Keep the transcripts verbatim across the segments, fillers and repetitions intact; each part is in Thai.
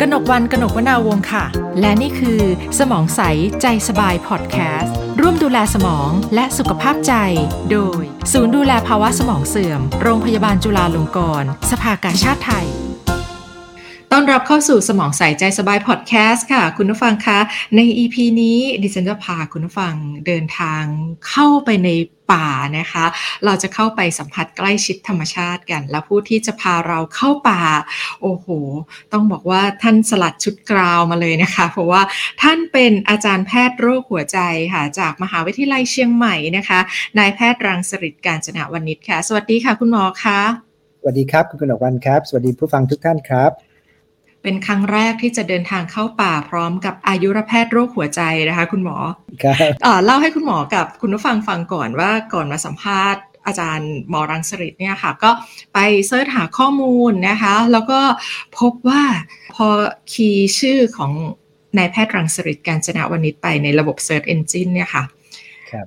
กนกวรรณ กนกวนาวงศ์ค่ะและนี่คือสมองใสใจสบายพอดแคสต์ร่วมดูแลสมองและสุขภาพใจโดยศูนย์ดูแลภาวะสมองเสื่อมโรงพยาบาลจุฬาลงกรณ์สภากาชาดไทยต้อนรับเข้าสู่สมองใสใจสบายพอดแคสต์ค่ะคุณผู้ฟังคะใน อี พี นี้ดิฉันจะพาคุณผู้ฟังเดินทางเข้าไปในป่านะคะเราจะเข้าไปสัมผัสใกล้ชิดธรรมชาติกันและผู้ที่จะพาเราเข้าป่าโอ้โหต้องบอกว่าท่านสลัดชุดกราวมาเลยนะคะเพราะว่าท่านเป็นอาจารย์แพทย์โรคหัวใจค่ะจากมหาวิทยาลัยเชียงใหม่นะคะนายแพทย์รังสฤทธิ์ กาญจนวณิชค่ะสวัสดีค่ะคุณหมอคะสวัสดีครับคุณกนกวรรณครับสวัสดีผู้ฟังทุกท่านครับเป็นครั้งแรกที่จะเดินทางเข้าป่าพร้อมกับอายุรแพทย์โรคหัวใจนะคะคุณหมอครับเอ่อเล่าให้คุณหมอกับคุณผู้ฟังฟังก่อนว่าก่อนมาสัมภาษณ์อาจารย์หมอรังสฤทธิ์เนี่ยค่ะก็ไปเสิร์ชหาข้อมูลนะคะแล้วก็พบว่าพอคีย์ชื่อของนายแพทย์รังสฤทธิ์ กาญจนวณิชไปในระบบ Search Engine เนี่ยค่ะ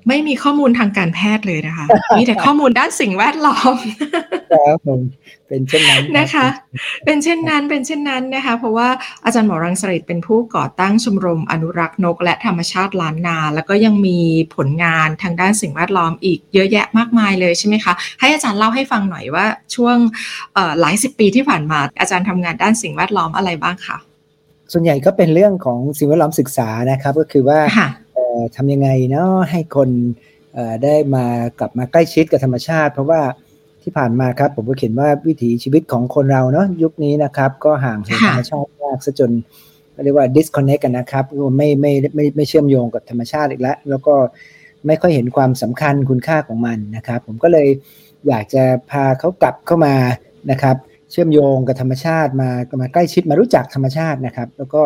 ไม่มีข้อมูลทางการแพทย์เลยนะคะมีแต่ข้อมูลด้านสิ่งแวดล้อมครับผมเป็นเช่นนั้นนะคะเป็นเช่นนั้นเป็นเช่นนั้นนะคะเพราะว่าอาจารย์หมอรังสฤทธิ์เป็นผู้ก่อตั้งชมรมอนุรักษ์นกและธรรมชาติล้านนาแล้วก็ยังมีผลงานทางด้านสิ่งแวดล้อมอีกเยอะแยะมากมายเลยใช่ไหมคะให้อาจารย์เล่าให้ฟังหน่อยว่าช่วงหลายสิบปีที่ผ่านมาอาจารย์ทำงานด้านสิ่งแวดล้อมอะไรบ้างคะส่วนใหญ่ก็เป็นเรื่องของสิ่งแวดล้อมศึกษานะครับก็คือว่าทำยังไงเนาะให้คนได้มากลับมาใกล้ชิดกับธรรมชาติเพราะว่าที่ผ่านมาครับผมก็เห็นว่าวิถีชีวิตของคนเราเนาะยุคนี้นะครับก็ห่างเหินธรรมชาติมากซะจนเรียกว่า disconnect กันนะครับไม่ไม่ไม่ไม่เชื่อมโยงกับธรรมชาติอีกแล้วแล้วก็ไม่ค่อยเห็นความสำคัญคุณค่าของมันนะครับผมก็เลยอยากจะพาเขากลับเข้ามานะครับเชื่อมโยงกับธรรมชาติมามาใกล้ชิดมารู้จักธรรมชาตินะครับแล้วก็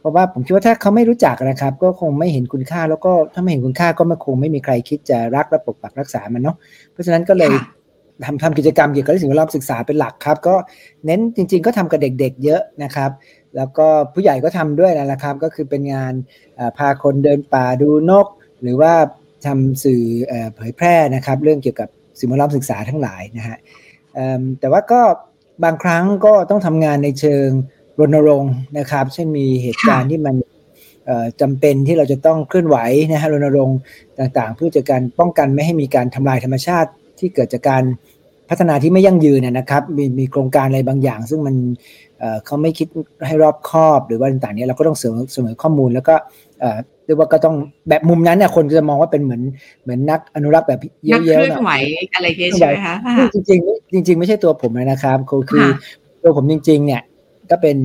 เพราะว่าผมคิดว่าถ้าเขาไม่รู้จักนะครับก็คงไม่เห็นคุณค่าแล้วก็ถ้าไม่เห็นคุณค่าก็มันคงไม่มีใครคิดจะรักและปกปักรักษามันเนาะเพราะฉะนั้นก็เลยทำทำกิจกรรมเกี่ยวกับสิ่งแวดล้อมศึกษาเป็นหลักครับก็เน้นจริงๆก็ทำกับเด็กๆเยอะนะครับแล้วก็ผู้ใหญ่ก็ทำด้วยนั่นแหละครับก็คือเป็นงานพาคนเดินป่าดูนกหรือว่าทำสื่อเผยแพร่นะครับเรื่องเกี่ยวกับสิ่งแวดล้อมศึกษาทั้งหลายนะฮะแต่ว่าก็บางครั้งก็ต้องทำงานในเชิงรณรงค์นะครับเช่นมีเหตุการณ์ที่มันจำเป็นที่เราจะต้องเคลื่อนไหวนะฮะรณรงค์ต่างๆเพื่อจะการป้องกันไม่ให้มีการทำลายธรรมชาติที่เกิดจากการพัฒนาที่ไม่ยั่งยืนนะครับมีมีโครงการอะไรบางอย่างซึ่งมันเขาไม่คิดให้รอบคอบหรือว่าต่างๆนี้เราก็ต้องเสนอเสนอข้อมูลแล้วก็เรียกว่าก็ต้องแบบมุมนั้นเนี่ยคนจะมองว่าเป็นเหมือนเหมือนนักอนุรักษ์แบบเยอะๆนะนักเคลื่อนไหวอะไรเงี้ยใช่ไหมคะจริงๆจริงๆไม่ใช่ตัวผมนะครับคือตัวผมจริงๆเนี่ยก็เป็น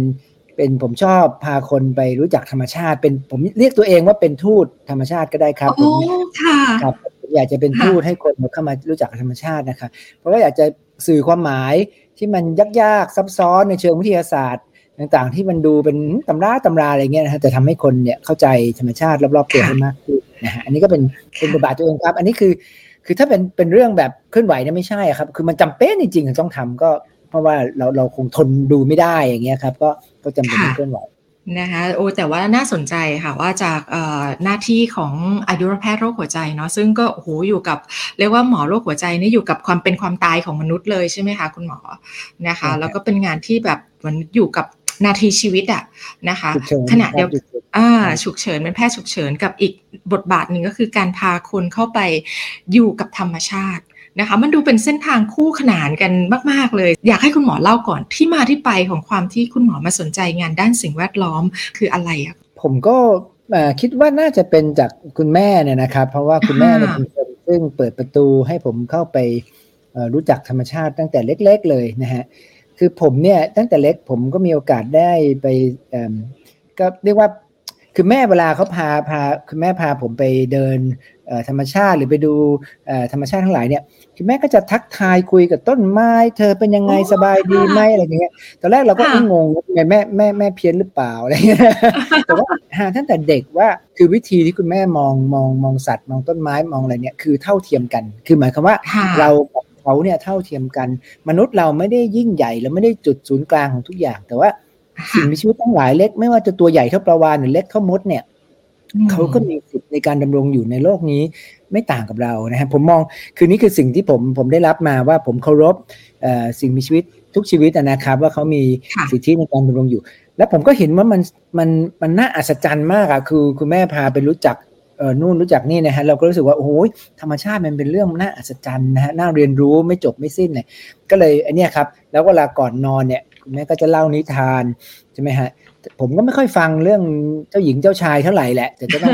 เป็นผมชอบพาคนไปรู้จักธรรมชาติเป็นผมเรียกตัวเองว่าเป็นทูตธรรมชาติก็ได้ครับผมครับอยากจะเป็นทูตให้คนเข้ามารู้จักธรรมชาตินะคะเพราะว่าอยากจะสื่อความหมายที่มันยากๆซับซ้อนในเชิงวิทยาศาสตร์ต่างๆที่มันดูเป็นตำราตำราอะไรเงี้ยนะฮะแต่ทำให้คนเนี่ยเข้าใจธรรมชาติรอบๆตัวมากขึ้นนะฮะอันนี้ก็เป็นเป็นบทบาทตัวเองครับอันนี้คือคือถ้าเป็นเป็นเรื่องแบบเคลื่อนไหวเนี่ยไม่ใช่ครับคือมันจำเป็นจริงๆต้องทำก็เพราะว่าเราเราคงทนดูไม่ได้อย่างเงี้ยครับก็ก็จำเป็นต้องเคลื่อนไหวนะคะโอ้แต่ว่าน่าสนใจค่ะว่าจากหน้าที่ของอายุรแพทย์โรคหัวใจเนาะซึ่งก็โอ้โหอยู่กับเรียกว่าหมอโรคหัวใจนี่อยู่กับความเป็นความตายของมนุษย์เลยใช่ไหมคะคุณหมอนะคะแล้วก็เป็นงานที่แบบเหมือนอยู่กับนาทีชีวิตอะนะคะขณะเดียวกันฉุกเฉินเป็นแพทย์ฉุกเฉินกับอีกบทบาทหนึ่งก็คือการพาคนเข้าไปอยู่กับธรรมชาตินะคะมันดูเป็นเส้นทางคู่ขนานกันมากๆเลยอยากให้คุณหมอเล่าก่อนที่มาที่ไปของความที่คุณหมอมาสนใจงานด้านสิ่งแวดล้อมคืออะไรอ่ะผมก็คิดว่าน่าจะเป็นจากคุณแม่เนี่ยนะครับเพราะว่าคุณแม่เนี่ยเป็นคนซึ่งเปิดประตูให้ผมเข้าไปรู้จักธรรมชาติตั้งแต่เล็กๆเลยนะฮะคือผมเนี่ยตั้งแต่เล็กผมก็มีโอกาสได้ไปก็เรียกว่าคือแม่เวลาเขาพาพาคือแม่พาผมไปเดินธรรมชาติหรือไปดูธรรมชาติทั้งหลายเนี่ยคือแม่ก็จะทักทายคุยกับต้นไม้เธอเป็นยังไงสบายดีไหมอะไรอย่างเงี้ยตอนแรกเราก็งงว่าแม่แม่แม่เพี้ยนหรือเปล่าอะไรเงี้ยแต่ว่าตั้งแต่เด็กว่าคือวิธีที่คุณแม่มองมองมองสัตว์มองต้นไม้มองอะไรเนี่ยคือเท่าเทียมกันคือหมายความว่าเรากับเขาเนี่ยเท่าเทียมกันมนุษย์เราไม่ได้ยิ่งใหญ่เราไม่ได้จุดศูนย์กลางของทุกอย่างแต่ว่าสิ่งมีชีวิตทั้งหลายเล็กไม่ว่าจะตัวใหญ่เท่าปลาวาฬหรือเล็กเท่ามดเนี่ย เขาก็มีสิทธิ์ในการดำรงอยู่ในโลกนี้ไม่ต่างกับเรานะครับผมมองคือนี่คือสิ่งที่ผมผมได้รับมาว่าผมเคารพสิ่งมีชีวิตทุกชีวิตนะครับว่าเขามีสิทธิในการดำรงอยู่แล้วผมก็เห็นว่ามันมันมันน่าอัศจรรย์มากอะคือคุณแม่พาไปรู้จักเออนู่นรู้จักนี่นะฮะเราก็รู้สึกว่าโอ้ยธรรมชาติมันเป็นเรื่องน่าอัศจรรย์นะฮะน่าเรียนรู้ไม่จบไม่สิ้นเลยก็เลยอันนี้ครับแล้วเวลาก่อนนอนเนี่ยคุณแม่ก็จะเล่านิทานใช่ไหมฮะผมก็ไม่ค่อยฟังเรื่องเจ้าหญิงเจ้าชายเท่าไหร่แหละแต่ก็ต้อง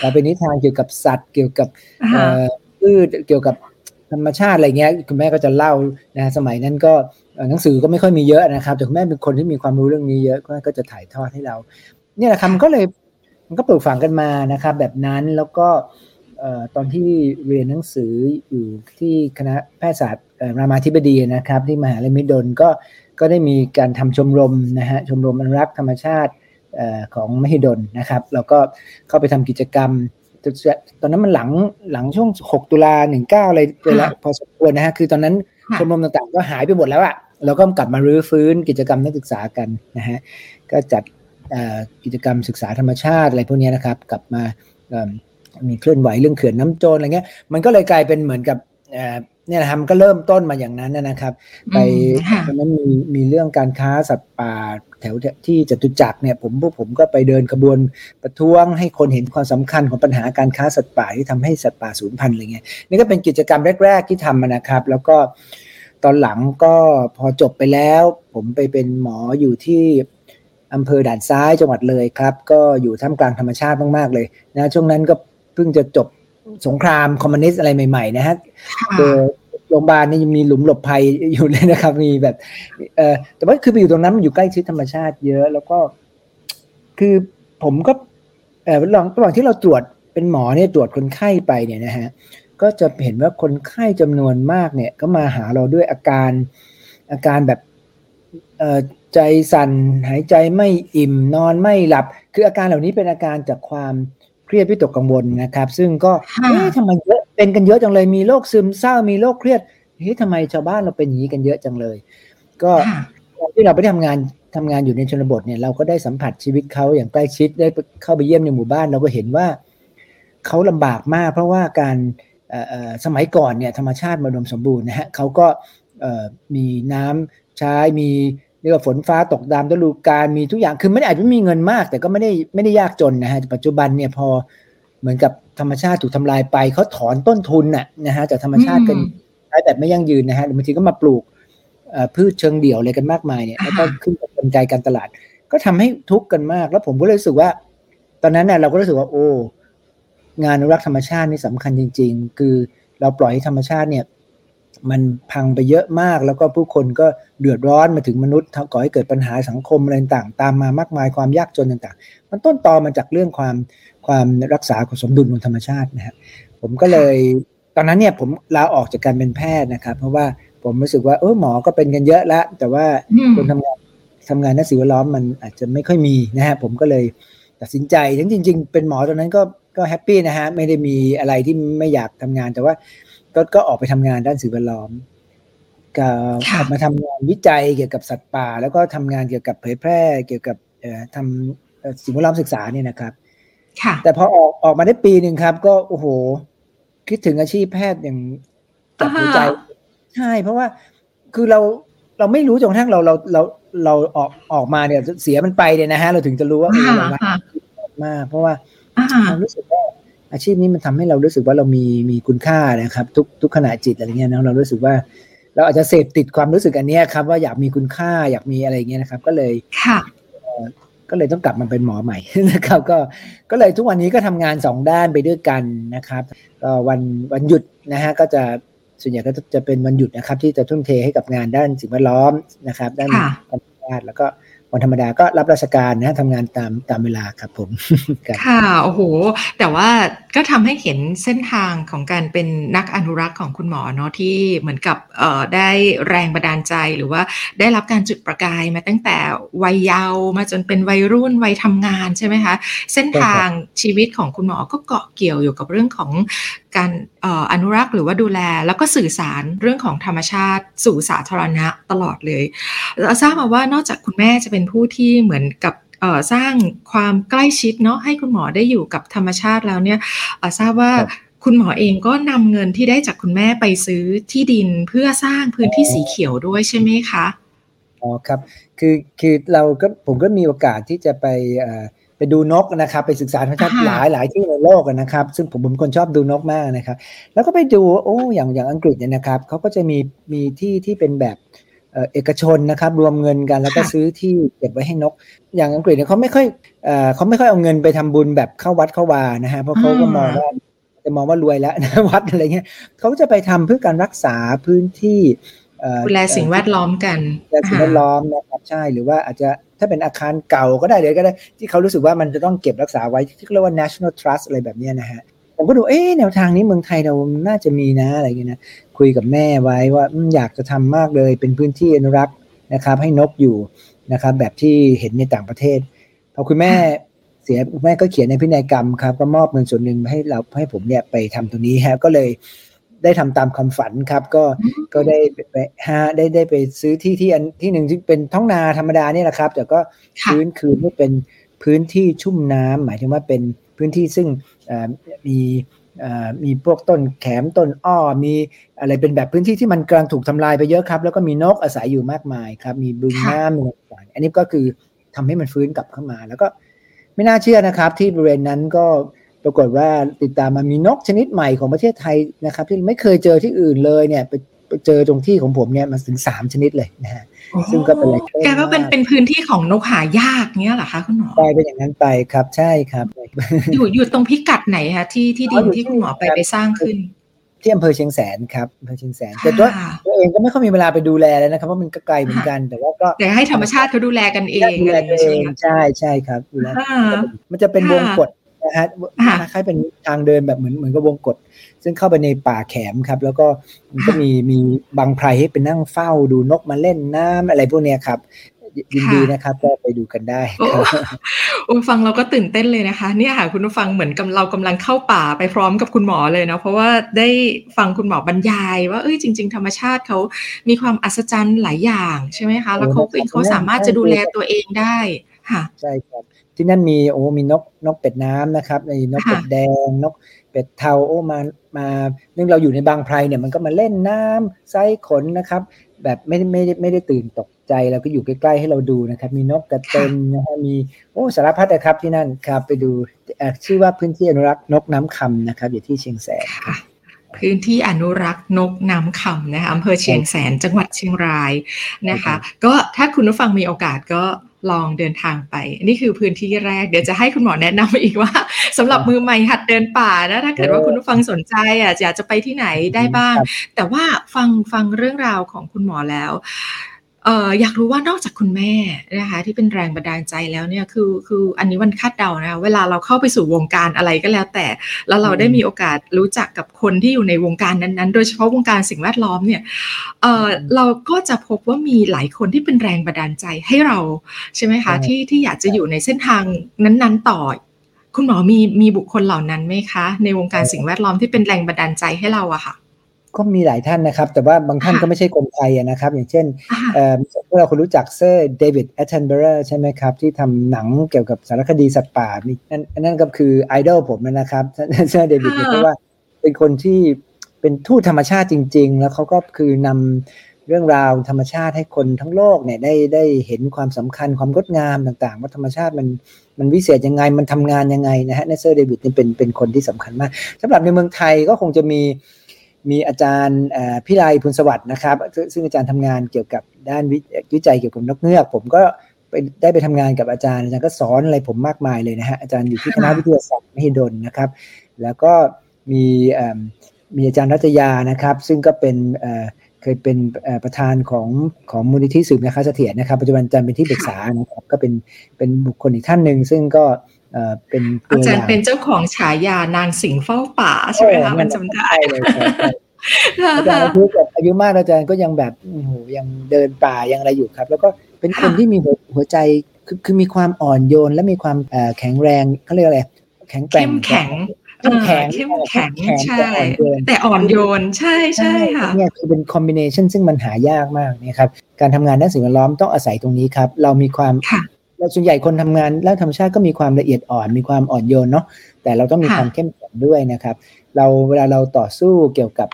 เราเป็นนิทานเกี่ยวกับสัตว์เกี่ยวกับพืชเกี่ยวกับธรรมชาติอะไรเงี้ยคุณแม่ก็จะเล่านะสมัยนั้นก็หนังสือก็ไม่ค่อยมีเยอะนะครับแต่คุณแม่เป็นคนที่มีความรู้เรื่องนี้เยอะก็จะถ่ายทอดให้เราเนี่ยแหละครับก็เลยมันก็ปลูกฝังกันมานะครับแบบนั้นแล้วก็ตอนที่เรียนหนังสืออยู่ที่คณะแพทยศาสตร์รามาธิบดีนะครับที่มหาวิทยาลัยมหิดลก็ก็ได้มีการทำชมรมนะฮะชมรมอนุรักษ์ธรรมชาติของมหิดลนะครับเราก็เข้าไปทำกิจกรรมตอนนั้นมันหลังหลังช่วงหกตุลาสิบเก้าอะไรไปแล้วพอสมควรนะฮะคือตอนนั้นชมรมต่างๆก็หายไปหมดแล้วอ่ะเราก็กลับมารื้อฟื้นกิจกรรมนักศึกษากันนะฮะก็จัดกิจกรรมศึกษาธรรมชาติอะไรพวกนี้นะครับกลับมามีเคลื่อนไหวเรื่องเขื่อนน้ำโจรอะไรเงี้ยมันก็เลยกลายเป็นเหมือนกับเนี่ยนะครับมันก็เริ่มต้นมาอย่างนั้นนะครับไปตอนนั้นมีมีเรื่องการค้าสัตว์ป่าแถวที่จตุจักรเนี่ยผมพวกผมก็ไปเดินขบวนประท้วงให้คนเห็นความสำคัญของปัญหาการค้าสัตว์ป่าที่ทำให้สัตว์ป่าสูญพันธุ์อะไรเงี้ยนี่ก็เป็นกิจกรรมแรกๆที่ทำนะครับแล้วก็ตอนหลังก็พอจบไปแล้วผมไปเป็นหมออยู่ที่อำเภอด่านซ้ายจังหวัดเลยครับก็อยู่ท่ามกลางธรรมชาติมากๆเลยนะช่วงนั้นก็เพิ่งจะจบสงครามคอมมิวนิสต์อะไรใหม่ๆนะฮะโรงพยาบาลนี่ยังมีหลุมหลบภัยอยู่เลยนะครับมีแบบเออแต่ว่าคือไปอยู่ตรงนั้นมันอยู่ใกล้ชิดธรรมชาติเยอะแล้วก็คือผมก็เออระหว่างที่เราตรวจเป็นหมอเนี่ยตรวจคนไข้ไปเนี่ยนะฮะก็จะเห็นว่าคนไข้จำนวนมากเนี่ยก็มาหาเราด้วยอาการอาการแบบเออใจสั่นหายใจไม่อิ่มนอนไม่หลับคืออาการเหล่านี้เป็นอาการจากความเครียดวิตกกังวลนะครับซึ่งก็เอ๊ะทำไมเยอะเป็นกันเยอะจังเลยมีโรคซึมเศร้ามีโรคเครียดเฮ้ยทำไมชาวบ้านเราเป็นอย่างนี้กันเยอะจังเลยก็ที่เราไปทำงานทำงานอยู่ในชนบทเนี่ยเราก็ได้สัมผัสชีวิตเขาอย่างใกล้ชิดได้เข้าไปเยี่ยมในหมู่บ้านเราก็เห็นว่าเขาลำบากมากเพราะว่าการสมัยก่อนเนี่ยธรรมชาติมันอุดมสมบูรณ์นะฮะเขาก็มีน้ำใช้มีเรียกว่าฝนฟ้าตกตามฤดูกาลมีทุกอย่างคือไม่ได้อาจจะไม่มีเงินมากแต่ก็ไม่ได้ไม่ได้ยากจนนะฮะปัจจุบันเนี่ยพอเหมือนกับธรรมชาติถูกทำลายไปเขาถอนต้นทุนน่ะนะฮะจากธรรมชาติกันใช้แบบไม่ยั่งยืนนะฮะบางทีก็มาปลูกพืชเชิงเดี่ยวอะไรกันมากมายเนี่ยแล้วก็ขึ้นกับกลไกการตลาดก็ทำให้ทุกข์กันมากแล้วผมก็เลยรู้สึกว่าตอนนั้นเนี่ยเราก็รู้สึกว่าโอ้งานอนุรักษ์ธรรมชาตินี่สำคัญจริงๆคือเราปล่อยให้ธรรมชาติเนี่ยมันพังไปเยอะมากแล้วก็ผู้คนก็เดือดร้อนมาถึงมนุษย์ก่อให้เกิดปัญหาสังคมอะไรต่างๆตามมามากมายความยากจนต่างๆมันต้นตอมาจากเรื่องความความรักษาความสมดุลของธรรมชาตินะฮะผมก็เลยตอนนั้นเนี่ยผมลาออกจากการเป็นแพทย์นะครับเพราะว่าผมรู้สึกว่าเออหมอก็เป็นกันเยอะละแต่ว่าคนทำงานทำงานด้านสิ่งแวดล้อมมันอาจจะไม่ค่อยมีนะฮะผมก็เลยตัดสินใจทั้งจริงๆเป็นหมอตอนนั้นก็ก็แฮปปี้นะฮะไม่ได้มีอะไรที่ไม่อยากทำงานแต่ว่าก็ก็ออกไปทำงานด้านสิ่งแวดล้อมก็กลับมาทำงานวิจัยเกี่ยวกับสัตว์ป่าแล้วก็ทำงานเกี่ยวกับเผยแพร่เกี่ยวกับทำสิ่งแวดล้อมศึกษาเนี่ยนะครับแต่พอออกออกมาได้ปีนึงครับก็โอ้โหคิดถึงอาชีพแพทย์อย่างตัดหัวใจใช่เพราะว่าคือเราเราไม่รู้จนกระทั่งเราเราเราเราออกออกมาเนี่ยเสียมันไปเนี่ยนะฮะเราถึงจะรู้ว่าเออรักมากเพราะว่าเรารู้สึกว่าอาชีพนี้มันทำให้เรารู้สึกว่าเรามีมีคุณค่านะครับทุกทุกขณะจิตอะไรเงี้ยนะเรารู้สึกว่าเราอาจจะเสพติดความรู้สึกอันนี้ครับว่าอยากมีคุณค่าอยากมีอะไรเงี้ยนะครับก็เลยก็เลยต้องกลับมาเป็นหมอใหม่นะครับก็ก็เลยทุกวันนี้ก็ทำงานสองด้านไปด้วยกันนะครับก็วันวันหยุดนะฮะก็จะส่วนใหญ่ก็จะเป็นวันหยุดนะครับที่จะทุ่มเทให้กับงานด้านสิ่งแวดล้อมนะครับด้านธรรมชาติแล้วก็วันธรรมดาก็รับราชการนะทำงานตามตามเวลาครับผมค่ะโอ้โหแต่ว่าก็ทำให้เห็นเส้นทางของการเป็นนักอนุรักษ์ของคุณหมอเนาะที่เหมือนกับเอ่อได้แรงบันดาลใจหรือว่าได้รับการจุดประกายมาตั้งแต่วัยเยาว์มาจนเป็นวัยรุ่นวัยทำงานใช่ไหมคะเส้นทางชีวิตของคุณหมอก็เกาะเกี่ยวอยู่กับเรื่องของการเอ่ออนุรักษ์หรือว่าดูแลแล้วก็สื่อสารเรื่องของธรรมชาติสู่สาธารณะตลอดเลยทราบมาว่านอกจากคุณแม่จะเป็นผู้ที่เหมือนกับ สร้างความใกล้ชิดเนาะให้คุณหมอได้อยู่กับธรรมชาติแล้วเนี่ยทราบว่าคุณหมอเองก็นำเงินที่ได้จากคุณแม่ไปซื้อที่ดินเพื่อสร้างพื้นที่สีเขียวด้วยใช่ไหมคะอ๋อครับคือคือเราก็ผมก็มีโอกาสที่จะไปไปดูนกนะครับไปศึกษาธรรมชาติหลายหลายที่ในโลกนะครับซึ่งผมเป็นคนชอบดูนกมากนะครับแล้วก็ไปดูโอ้อย่างอย่างอังกฤษเนี่ยนะครับเขาก็จะมีมีที่ที่เป็นแบบเอกชนนะครับรวมเงินกันแล้วก็ซื้อที่เก็บไว้ให้นกอย่างอังกฤษเนี่ยเขาไม่ค่อยเอ่อเขาไม่ค่อยเอาเงินไปทำบุญแบบเข้าวัดเข้าวานะฮะเพราะเขาก็มองว่าจะมองว่ารวยแล้วนะวัดอะไรเงี้ยเขาจะไปทำเพื่อการรักษาพื้นที่ดูแลสิ่งแวดล้อมกันดูแลสิ่งแวดล้อมนะครับใช่หรือว่าอาจจะถ้าเป็นอาคารเก่าก็ได้เลยก็ได้ที่เขารู้สึกว่ามันจะต้องเก็บรักษาไว้ที่เรียกว่า national trust อะไรแบบนี้นะฮะผมก็ดูเอ๊ะแนวทางนี้เมืองไทยเราน่าจะมีนะอะไรเงี้ยนะคุยกับแม่ไว้ว่าอยากจะทำมากเลยเป็นพื้นที่อนุรักษ์นะครับให้นกอยู่นะครับแบบที่เห็นในต่างประเทศพอคุณแม่เสียแม่ก็เขียนในพินัยกรรมครับก็มอบเงินส่วนหนึ่งให้เราให้ผมเนี่ยไปทำตรงนี้ฮะก็เลยได้ทำตามความฝันครับก็ก็ได้ไปฮะได้ได้ไปซื้อที่ที่อันที่หนึ่งที่เป็นท้องนาธรรมดาเนี่ยแหละครับแต่ก็พื้นคืนให้เป็นพื้นที่ชุ่มน้ำหมายถึงว่าเป็นพื้นที่ซึ่งมีมีพวกต้นแขมต้นอ้อมีอะไรเป็นแบบพื้นที่ที่มันกำลังถูกทำลายไปเยอะครับแล้วก็มีนกอาศัยอยู่มากมายครับมีบึงน้ำมีอะไรอันนี้ก็คือทำให้มันฟื้นกลับเข้ามาแล้วก็ไม่น่าเชื่อนะครับที่บริเวณนั้นก็ปรากฏว่าติดตามมามีนกชนิดใหม่ของประเทศไทยนะครับที่ไม่เคยเจอที่อื่นเลยเนี่ยไปเจอตรงที่ของผมเนี่ยมันถึงสามชนิดเลยนะฮะซึ่งก็เป็นอะไรแกว่าเป็นเป็นพื้นที่ของนกหายากเงี้ยเหรอคะคุณหมอไปเป็นอย่างนั้นไปครับใช่ครับอยู่อยู่ตรงพิกัดไหนคะที่ที่ดินที่คุณหมอไปไปสร้างขึ้นที่อำเภอเชียงแสนครับอำเภอเชียงแสนแต่ตัวตัวเองก็ไม่ค่อยมีเวลาไปดูแลเลยนะครับเพราะมันไกลเหมือนกันแต่ว่าก็แต่ให้ธรรมชาติเขาดูแลกันเองดูแลเองใช่ใช่ครับดูแลมันจะเป็นวงกฏนะฮะคล้ายๆเป็นทางเดินแบบเหมือนเหมือนกับวงกฏซึ่งเข้าไปในป่าแขมครับแล้วก็มันก็มีมีบางไพรให้ไปนั่งเฝ้าดูนกมาเล่นน้ำอะไรพวกนี้ครับยินดีนะครับก็ไปดูกันได้คุณฟังเราก็ตื่นเต้นเลยนะคะเนี่ยค่ะคุณผู้ฟังเหมือนกับเรากำลังเข้าป่าไปพร้อมกับคุณหมอเลยเนาะเพราะว่าได้ฟังคุณหมอบรรยายว่าเอ้ยจริงๆธรรมชาติเขามีความอัศจรรย์หลายอย่างใช่ไหมคะแล้วเขาเขาสามารถจะดูแลตัวเองได้ค่ะใช่ครับที่นั่นมีโอ้มีนกนกเป็ดน้ำนะครับมีนกเป็ดแดงนกเป็ดเทาโอ้มามาเนื่องเราอยู่ในบางไพรเนี่ยมันก็มาเล่นน้ำไซขนนะครับแบบไม่ไม่ไม่ได้ตื่นตกใจเราก็อยู่ใกล้ๆให้เราดูนะครับมีนกกระเตนนะฮะมีโอ้สารพัดนะครับที่นั่นครับไปดูชื่อว่าพื้นที่อนุรักษ์นกน้ำคำนะครับอยู่ที่เชียงแสนพื้นที่อนุรักษ์นกน้ำคำนะคะอำเภอเชียงแสนจังหวัดเชียงรายนะคะก็ถ้าคุณผู้ฟังมีโอกาสก็ลองเดินทางไปนี่คือพื้นที่แรกเดี๋ยวจะให้คุณหมอแนะนำอีกว่าสำหรับมือใหม่หัดเดินป่านะถ้าเกิดว่าคุณผู้ฟังสนใจอ่ะอยากจะไปที่ไหนได้บ้างแต่ว่าฟังฟังเรื่องราวของคุณหมอแล้วเอ่ออยากรู้ว่านอกจากคุณแม่นะคะที่เป็นแรงบันดาลใจแล้วเนี่ยคือคืออันนี้มันคาดเดานะเวลาเราเข้าไปสู่วงการอะไรก็แล้วแต่แล้วเราได้มีโอกาสรู้จักกับคนที่อยู่ในวงการนั้นๆโดยเฉพาะวงการสิ่งแวดล้อมเนี่ยเอ่อเราก็จะพบว่ามีหลายคนที่เป็นแรงบันดาลใจให้เราใช่ไหมคะที่ที่อยากจะอยู่ในเส้นทางนั้นๆต่อคุณหมอมีมีบุคคลเหล่านั้นไหมคะในวงการสิ่งแวดล้อมที่เป็นแรงบันดาลใจให้เราอะค่ะก็มีหลายท่านนะครับแต่ว่าบางท่านก็ไม่ใช่คนไทยนะครับอย่างเช่นพวกเราคนรู้จักเซอร์เดวิดแอตเทนบะร์ใช่ไหมครับที่ทำหนังเกี่ยวกับสารคดีสัตว์ป่านี่อันนั้นก็คือไอดอลผมนะครับเซอร์เดวิดเพราะว่าเป็นคนที่เป็นทูตธรรมชาติจริงๆแล้วเขาก็คือนำเรื่องราวธรรมชาติให้คนทั้งโลกเนี่ยได้ได้เห็นความสำคัญความงดงามต่างๆว่าธรรมชาติมันมันวิเศษยังไงมันทำงานยังไงนะฮะเซอร์เดวิดนี่เป็นเป็นคนที่สำคัญมากสำหรับในเมืองไทยก็คงจะมีมีอาจารย์พิไลพูนสวัสดิ์นะครับซึ่งอาจารย์ทำงานเกี่ยวกับด้านวิจัยเกี่ยวกับนกเงือกผมก็ไปได้ไปทำงานกับอาจารย์อาจารย์ก็สอนอะไรผมมากมายเลยนะฮะอาจารย์อยู่ที่คณะวิทยาศาสตร์มหิดลนะครับแล้วก็มีมีอาจารย์รัตยานะครับซึ่งก็เป็นเคยเป็นประธานของของมูลนิธิสืบนาคเสถียรนะครับปัจจุบันอาจารย์เป็นที่ปรึกษานะครับก็เป็นเป็นบุคคลอีกท่านนึงซึ่งก็เป็นอาจารย์เป็นเจ้าของฉายานางสิงเฝ้าป่าใช่ไหมคะมันจำได้เลยอาจารย์อายุมากอาจารย์ก็ยังแบบโอ้โหยังเดินป่ายังอะไรอยู่ครับแล้วก็เป็นคนที่มีหัวใจคือคือมีความอ่อนโยนและมีความแข็งแรงเขาเรียกอะไรแข็งแกร่งแข็งแข็งเข้มแข็งใช่แต่อ่อนโยนใช่ใช่ค่ะเนี่ยคือเป็นคอมบิเนชันซึ่งมันหายากมากนะครับการทำงานด้านสิ่งแวดล้อมต้องอาศัยตรงนี้ครับเรามีความ เราส่วนใหญ่คนทำงานและธรรมชาติก็มีความละเอียดอ่อนมีความอ่อนโยนเนาะแต่เราต้องมีความเข้มแข็งด้วยนะครับเราเวลาเราต่อสู้เกี่ยวกับ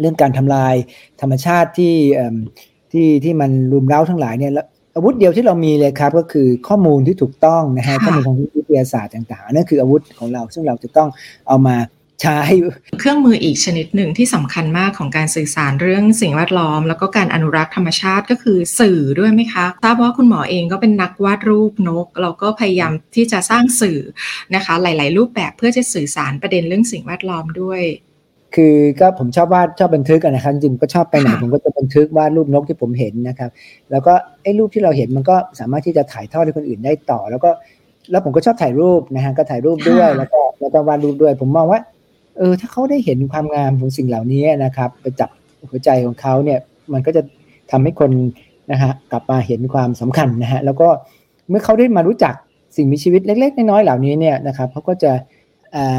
เรื่องการทำลายธรรมชาติที่ที่ที่มันรุมเร้าทั้งหลายเนี่ยอาวุธเดียวที่เรามีเลยครับก็คือข้อมูลที่ถูกต้องนะฮะข้อมูลทางวิทยาศาสตร์ต่างๆนั่นคืออาวุธของเราซึ่งเราจะต้องเอามาใช้เครื่องมืออีกชนิดหนึ่งที่สำคัญมากของการสื่อสารเรื่องสิ่งแวดล้อมแล้วก็การอนุรักษ์ธรรมชาติก็คือสื่อด้วยไหมคะทราบว่าคุณหมอเองก็เป็นนักวาดรูปนกเราก็พยายามที่จะสร้างสื่อนะคะหลายๆรูปแบบเพื่อจะสื่อสารประเด็นเรื่องสิ่งแวดล้อมด้วยคือก็ผมชอบวาดชอบบันทึกนะครับจริงก็ชอบไปไหนผมก็จะบันทึกวาดรูปนกที่ผมเห็นนะครับแล้วก็ไอ้รูปที่เราเห็นมันก็สามารถที่จะถ่ายทอดให้คนอื่นได้ต่อแล้วก็แล้วผมก็ชอบถ่ายรูปนะฮะก็ถ่ายรูปด้วยแล้วก็แล้วก็วาดรูปด้วยผมมองว่าเออถ้าเขาได้เห็นความงามของสิ่งเหล่านี้นะครับไปจับหัวใจของเขาเนี่ยมันก็จะทำให้คนนะฮะกลับมาเห็นความสำคัญนะฮะแล้วก็เมื่อเขาได้มารู้จักสิ่งมีชีวิตเล็กๆน้อยๆเหล่านี้เนี่ยนะครับเขาก็จะ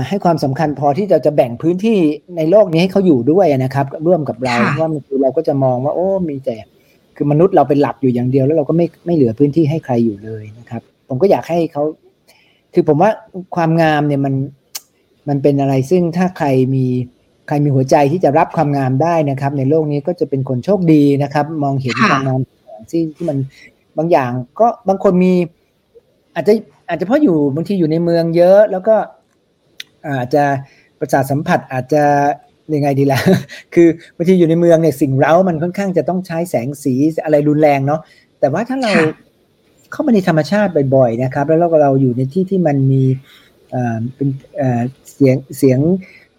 ให้ความสำคัญพอที่เราจะแบ่งพื้นที่ในโลกนี้ให้เขาอยู่ด้วยนะครับร่วมกับเราว่าเราก็จะมองว่าโอ้มีแต่คือมนุษย์เราเป็นหลักอยู่อย่างเดียวแล้วเราก็ไม่ไม่เหลือพื้นที่ให้ใครอยู่เลยนะครับผมก็อยากให้เขาคือผมว่าความงามเนี่ยมันมันเป็นอะไรซึ่งถ้าใครมีใครมีหัวใจที่จะรับความงามได้นะครับในโลกนี้ก็จะเป็นคนโชคดีนะครับมองเห็นความงามที่ที่มันบางอย่างก็บางคนมีอาจจะอาจจะเพราะอยู่บางทีอยู่ในเมืองเยอะแล้วก็อาจจะประสาทสัมผัสอาจจะยังไงดีล่ะ คือบางทีอยู่ในเมืองเนี่ยสิ่งเร้ามันค่อนข้างจะต้องใช้แสงสีอะไรรุนแรงเนาะแต่ว่าถ้าเราเข้ามาในธรรมชาติบ่อยๆนะครับแล้วเราก็เราอยู่ในที่ที่มันมีเป็นเสียงเสียง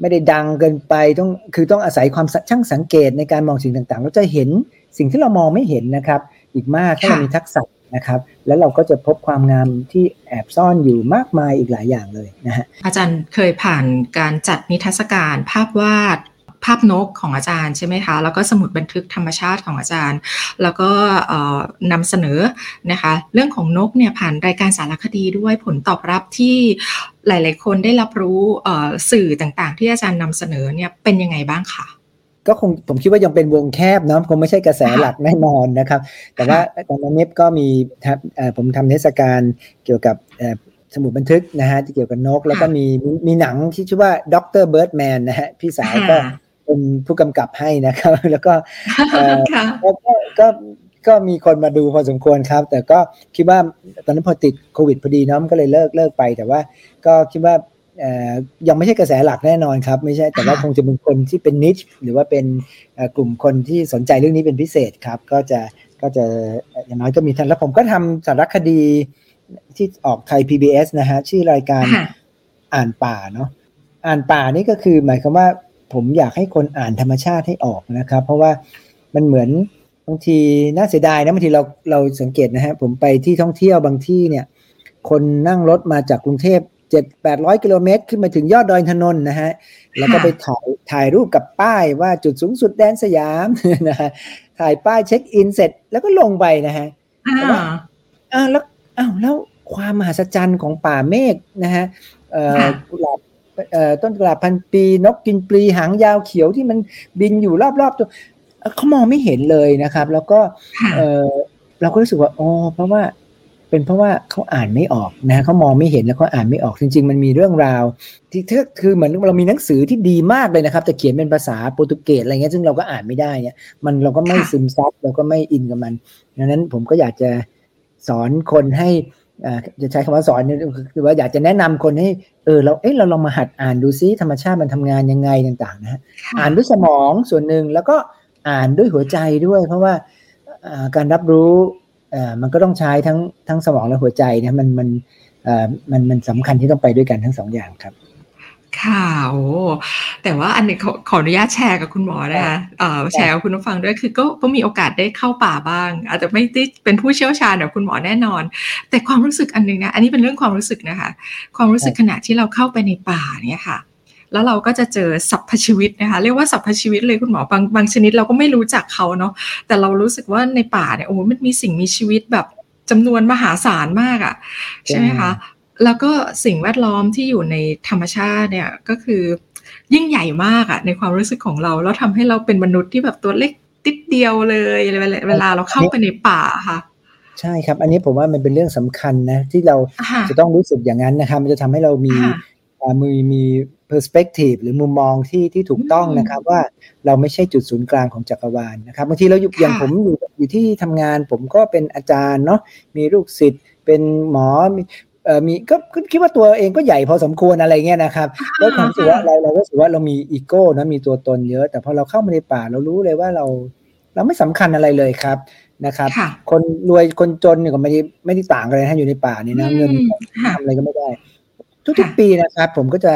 ไม่ได้ดังเกินไปต้องคือต้องอาศัยความช่างสังเกตในการมองสิ่งต่างๆเราจะเห็นสิ่งที่เรามองไม่เห็นนะครับอีกมากถ้าเรามีทักษะนะครับแล้วเราก็จะพบความงามที่แอบซ่อนอยู่มากมายอีกหลายอย่างเลยนะฮะอาจารย์เคยผ่านการจัดนิทรรศการภาพวาดภาพนกของอาจารย์ใช่ไหมคะแล้วก็สมุดบันทึกธรรมชาติของอาจารย์แล้วก็นำเสนอนะคะเรื่องของนกเนี่ยผ่านรายการสารคดีด้วยผลตอบรับที่หลายๆคนได้รับรู้สื่อต่างๆที่อาจารย์นำเสนอเนี่ยเป็นยังไงบ้างคะก็คงผมคิดว่ายังเป็นวงแคบเนาะคงไม่ใช่กระแสหลักแน่นอนนะครับแต่ว่าตอนนี้ก็มีผมทำเทศกาลเกี่ยวกับสมุดบันทึกนะฮะที่เกี่ยวกับนกแล้วก็มีมีหนังที่ชื่อว่าด็อกเตอร์เบิร์ดแมนนะฮะพี่สาวก็เป็นผู้กำกับให้นะครับแล้วก็ก็ก็มีคนมาดูพอสมควรครับแต่ก็คิดว่าตอนนั้นพอติดโควิดพอดีเนาะก็เลยเลิกเลิกไปแต่ว่าก็คิดว่ายังไม่ใช่กระแสหลักแน่นอนครับไม่ใช่แต่ว่าคงจะเป็นคนที่เป็นนิชหรือว่าเป็นกลุ่มคนที่สนใจเรื่องนี้เป็นพิเศษครับก็จะก็จะอย่างน้อยก็มีท่านแล้วผมก็ทำสารคดีที่ออกไทย พี บี เอส นะฮะชื่อรายการอ่านป่าเนาะอ่านป่านี่ก็คือหมายความว่าผมอยากให้คนอ่านธรรมชาติให้ออกนะครับเพราะว่ามันเหมือนบางทีน่าเสียดายนะบางทีเราเราสังเกตนะฮะผมไปที่ท่องเที่ยวบางที่เนี่ยคนนั่งรถมาจากกรุงเทพเจ็ดร้อย แปดร้อย กิโลเมตรขึ้นมาถึงยอดดอยอินทนนท์นะฮะแล้วก็ไปถ่ายถ่ายรูปกับป้ายว่าจุดสูงสุดแดนสยามนะฮะถ่ายป้ายเช็คอินเสร็จแล้วก็ลงไปนะฮะว่าอ้าวแล้วอ้าวแล้วความมหัศจรรย์ของป่าเมฆนะฮะเอ่อกุหลาบเอ่อต้นกุหลาบพันปีนกกินปลีหางยาวเขียวที่มันบินอยู่รอบๆตัวเขามองไม่เห็นเลยนะครับแล้วก็เอ่อเราก็รู้สึกว่าอ๋อเพราะว่าเป็นเพราะว่าเขาอ่านไม่ออกนะเขามองไม่เห็นแล้วเขาอ่านไม่ออกจริงๆมันมีเรื่องราวที่คือเหมือนเรามีหนังสือที่ดีมากเลยนะครับแต่เขียนเป็นภาษาโปรตุเกสอะไรเงี้ยซึ่งเราก็อ่านไม่ได้เนี่ยมันเราก็ไม่ซึมซับเราก็ไม่อินกับมันดังนั้นผมก็อยากจะสอนคนให้จะใช้คำว่าสอนเนี่ยคือว่าอยากจะแนะนำคนให้เออเราเอ๊ะเราลองมาหัดอ่านดูซิธรรมชาติมันทำงานยังไงต่างๆนะฮะอ่านด้วยสมองส่วนนึงแล้วก็อ่านด้วยหัวใจด้วยเพราะว่าการรับรู้มันก็ต้องใช้ทั้งทั้งสมองและหัวใจนะมันมันมันมันสำคัญที่ต้องไปด้วยกันทั้งสองอย่างครับค่ะโอ้แต่ว่าอันนี้ขอขออนุญาตแชร์กับคุณหมอนะคะแชร์กับคุณผู้ฟังด้วยคือก็ก็มีโอกาสได้เข้าป่าบ้างอาจจะไม่ได้เป็นผู้เชี่ยวชาญแบบคุณหมอแน่นอนแต่ความรู้สึกอันนึงนะอันนี้เป็นเรื่องความรู้สึกนะคะความรู้สึกขณะที่เราเข้าไปในป่าเนี่ยค่ะแล้วเราก็จะเจอสรรพชีวิตนะคะเรียกว่าสรรพชีวิตเลยคุณหมอบางบางชนิดเราก็ไม่รู้จักเขาเนาะแต่เรารู้สึกว่าในป่าเนี่ยโอ้มันมีสิ่งมีชีวิตแบบจำนวนมหาศาลมากอ่ะใช่ไหมคะแล้วก็สิ่งแวดล้อมที่อยู่ในธรรมชาติเนี่ยก็คือยิ่งใหญ่มากอ่ะในความรู้สึกของเราแล้วทำให้เราเป็นมนุษย์ที่แบบตัวเล็กติดเดียวเลยเวลาเราเข้าไปในป่าค่ะ ใช่ครับอันนี้ผมว่ามันเป็นเรื่องสำคัญนะที่เราจะต้องรู้สึกอย่างนั้นนะครับมันจะทำให้เรามีมีมีperspective หรือมุมมองที่ที่ถูกต้องนะครับว่าเราไม่ใช่จุดศูนย์กลางของจักรวาลนะครับบางทีเราอยู่อย่างผมอยู่อยู่ที่ทำงานผมก็เป็นอาจารย์เนาะมีลูกศิษย์เป็นหมอเอ่อมีก็คิดว่าตัวเองก็ใหญ่พอสมควรอะไรเงี้ยนะครับแล้วความรู้สึกว่าเราเรารู้สึกว่าเรามีอีโก้นะมีตัวตนเยอะแต่พอเราเข้ามาในป่าเรารู้เลยว่าเราเราไม่สำคัญอะไรเลยครับนะครับคนรวยคนจนเนี่ยก็ไม่ได้ไม่ได้ต่างกันเลยนะอยู่ในป่านี่นะเงินทำอะไรก็ไม่ได้ทุกๆปีนะครับผมก็จะ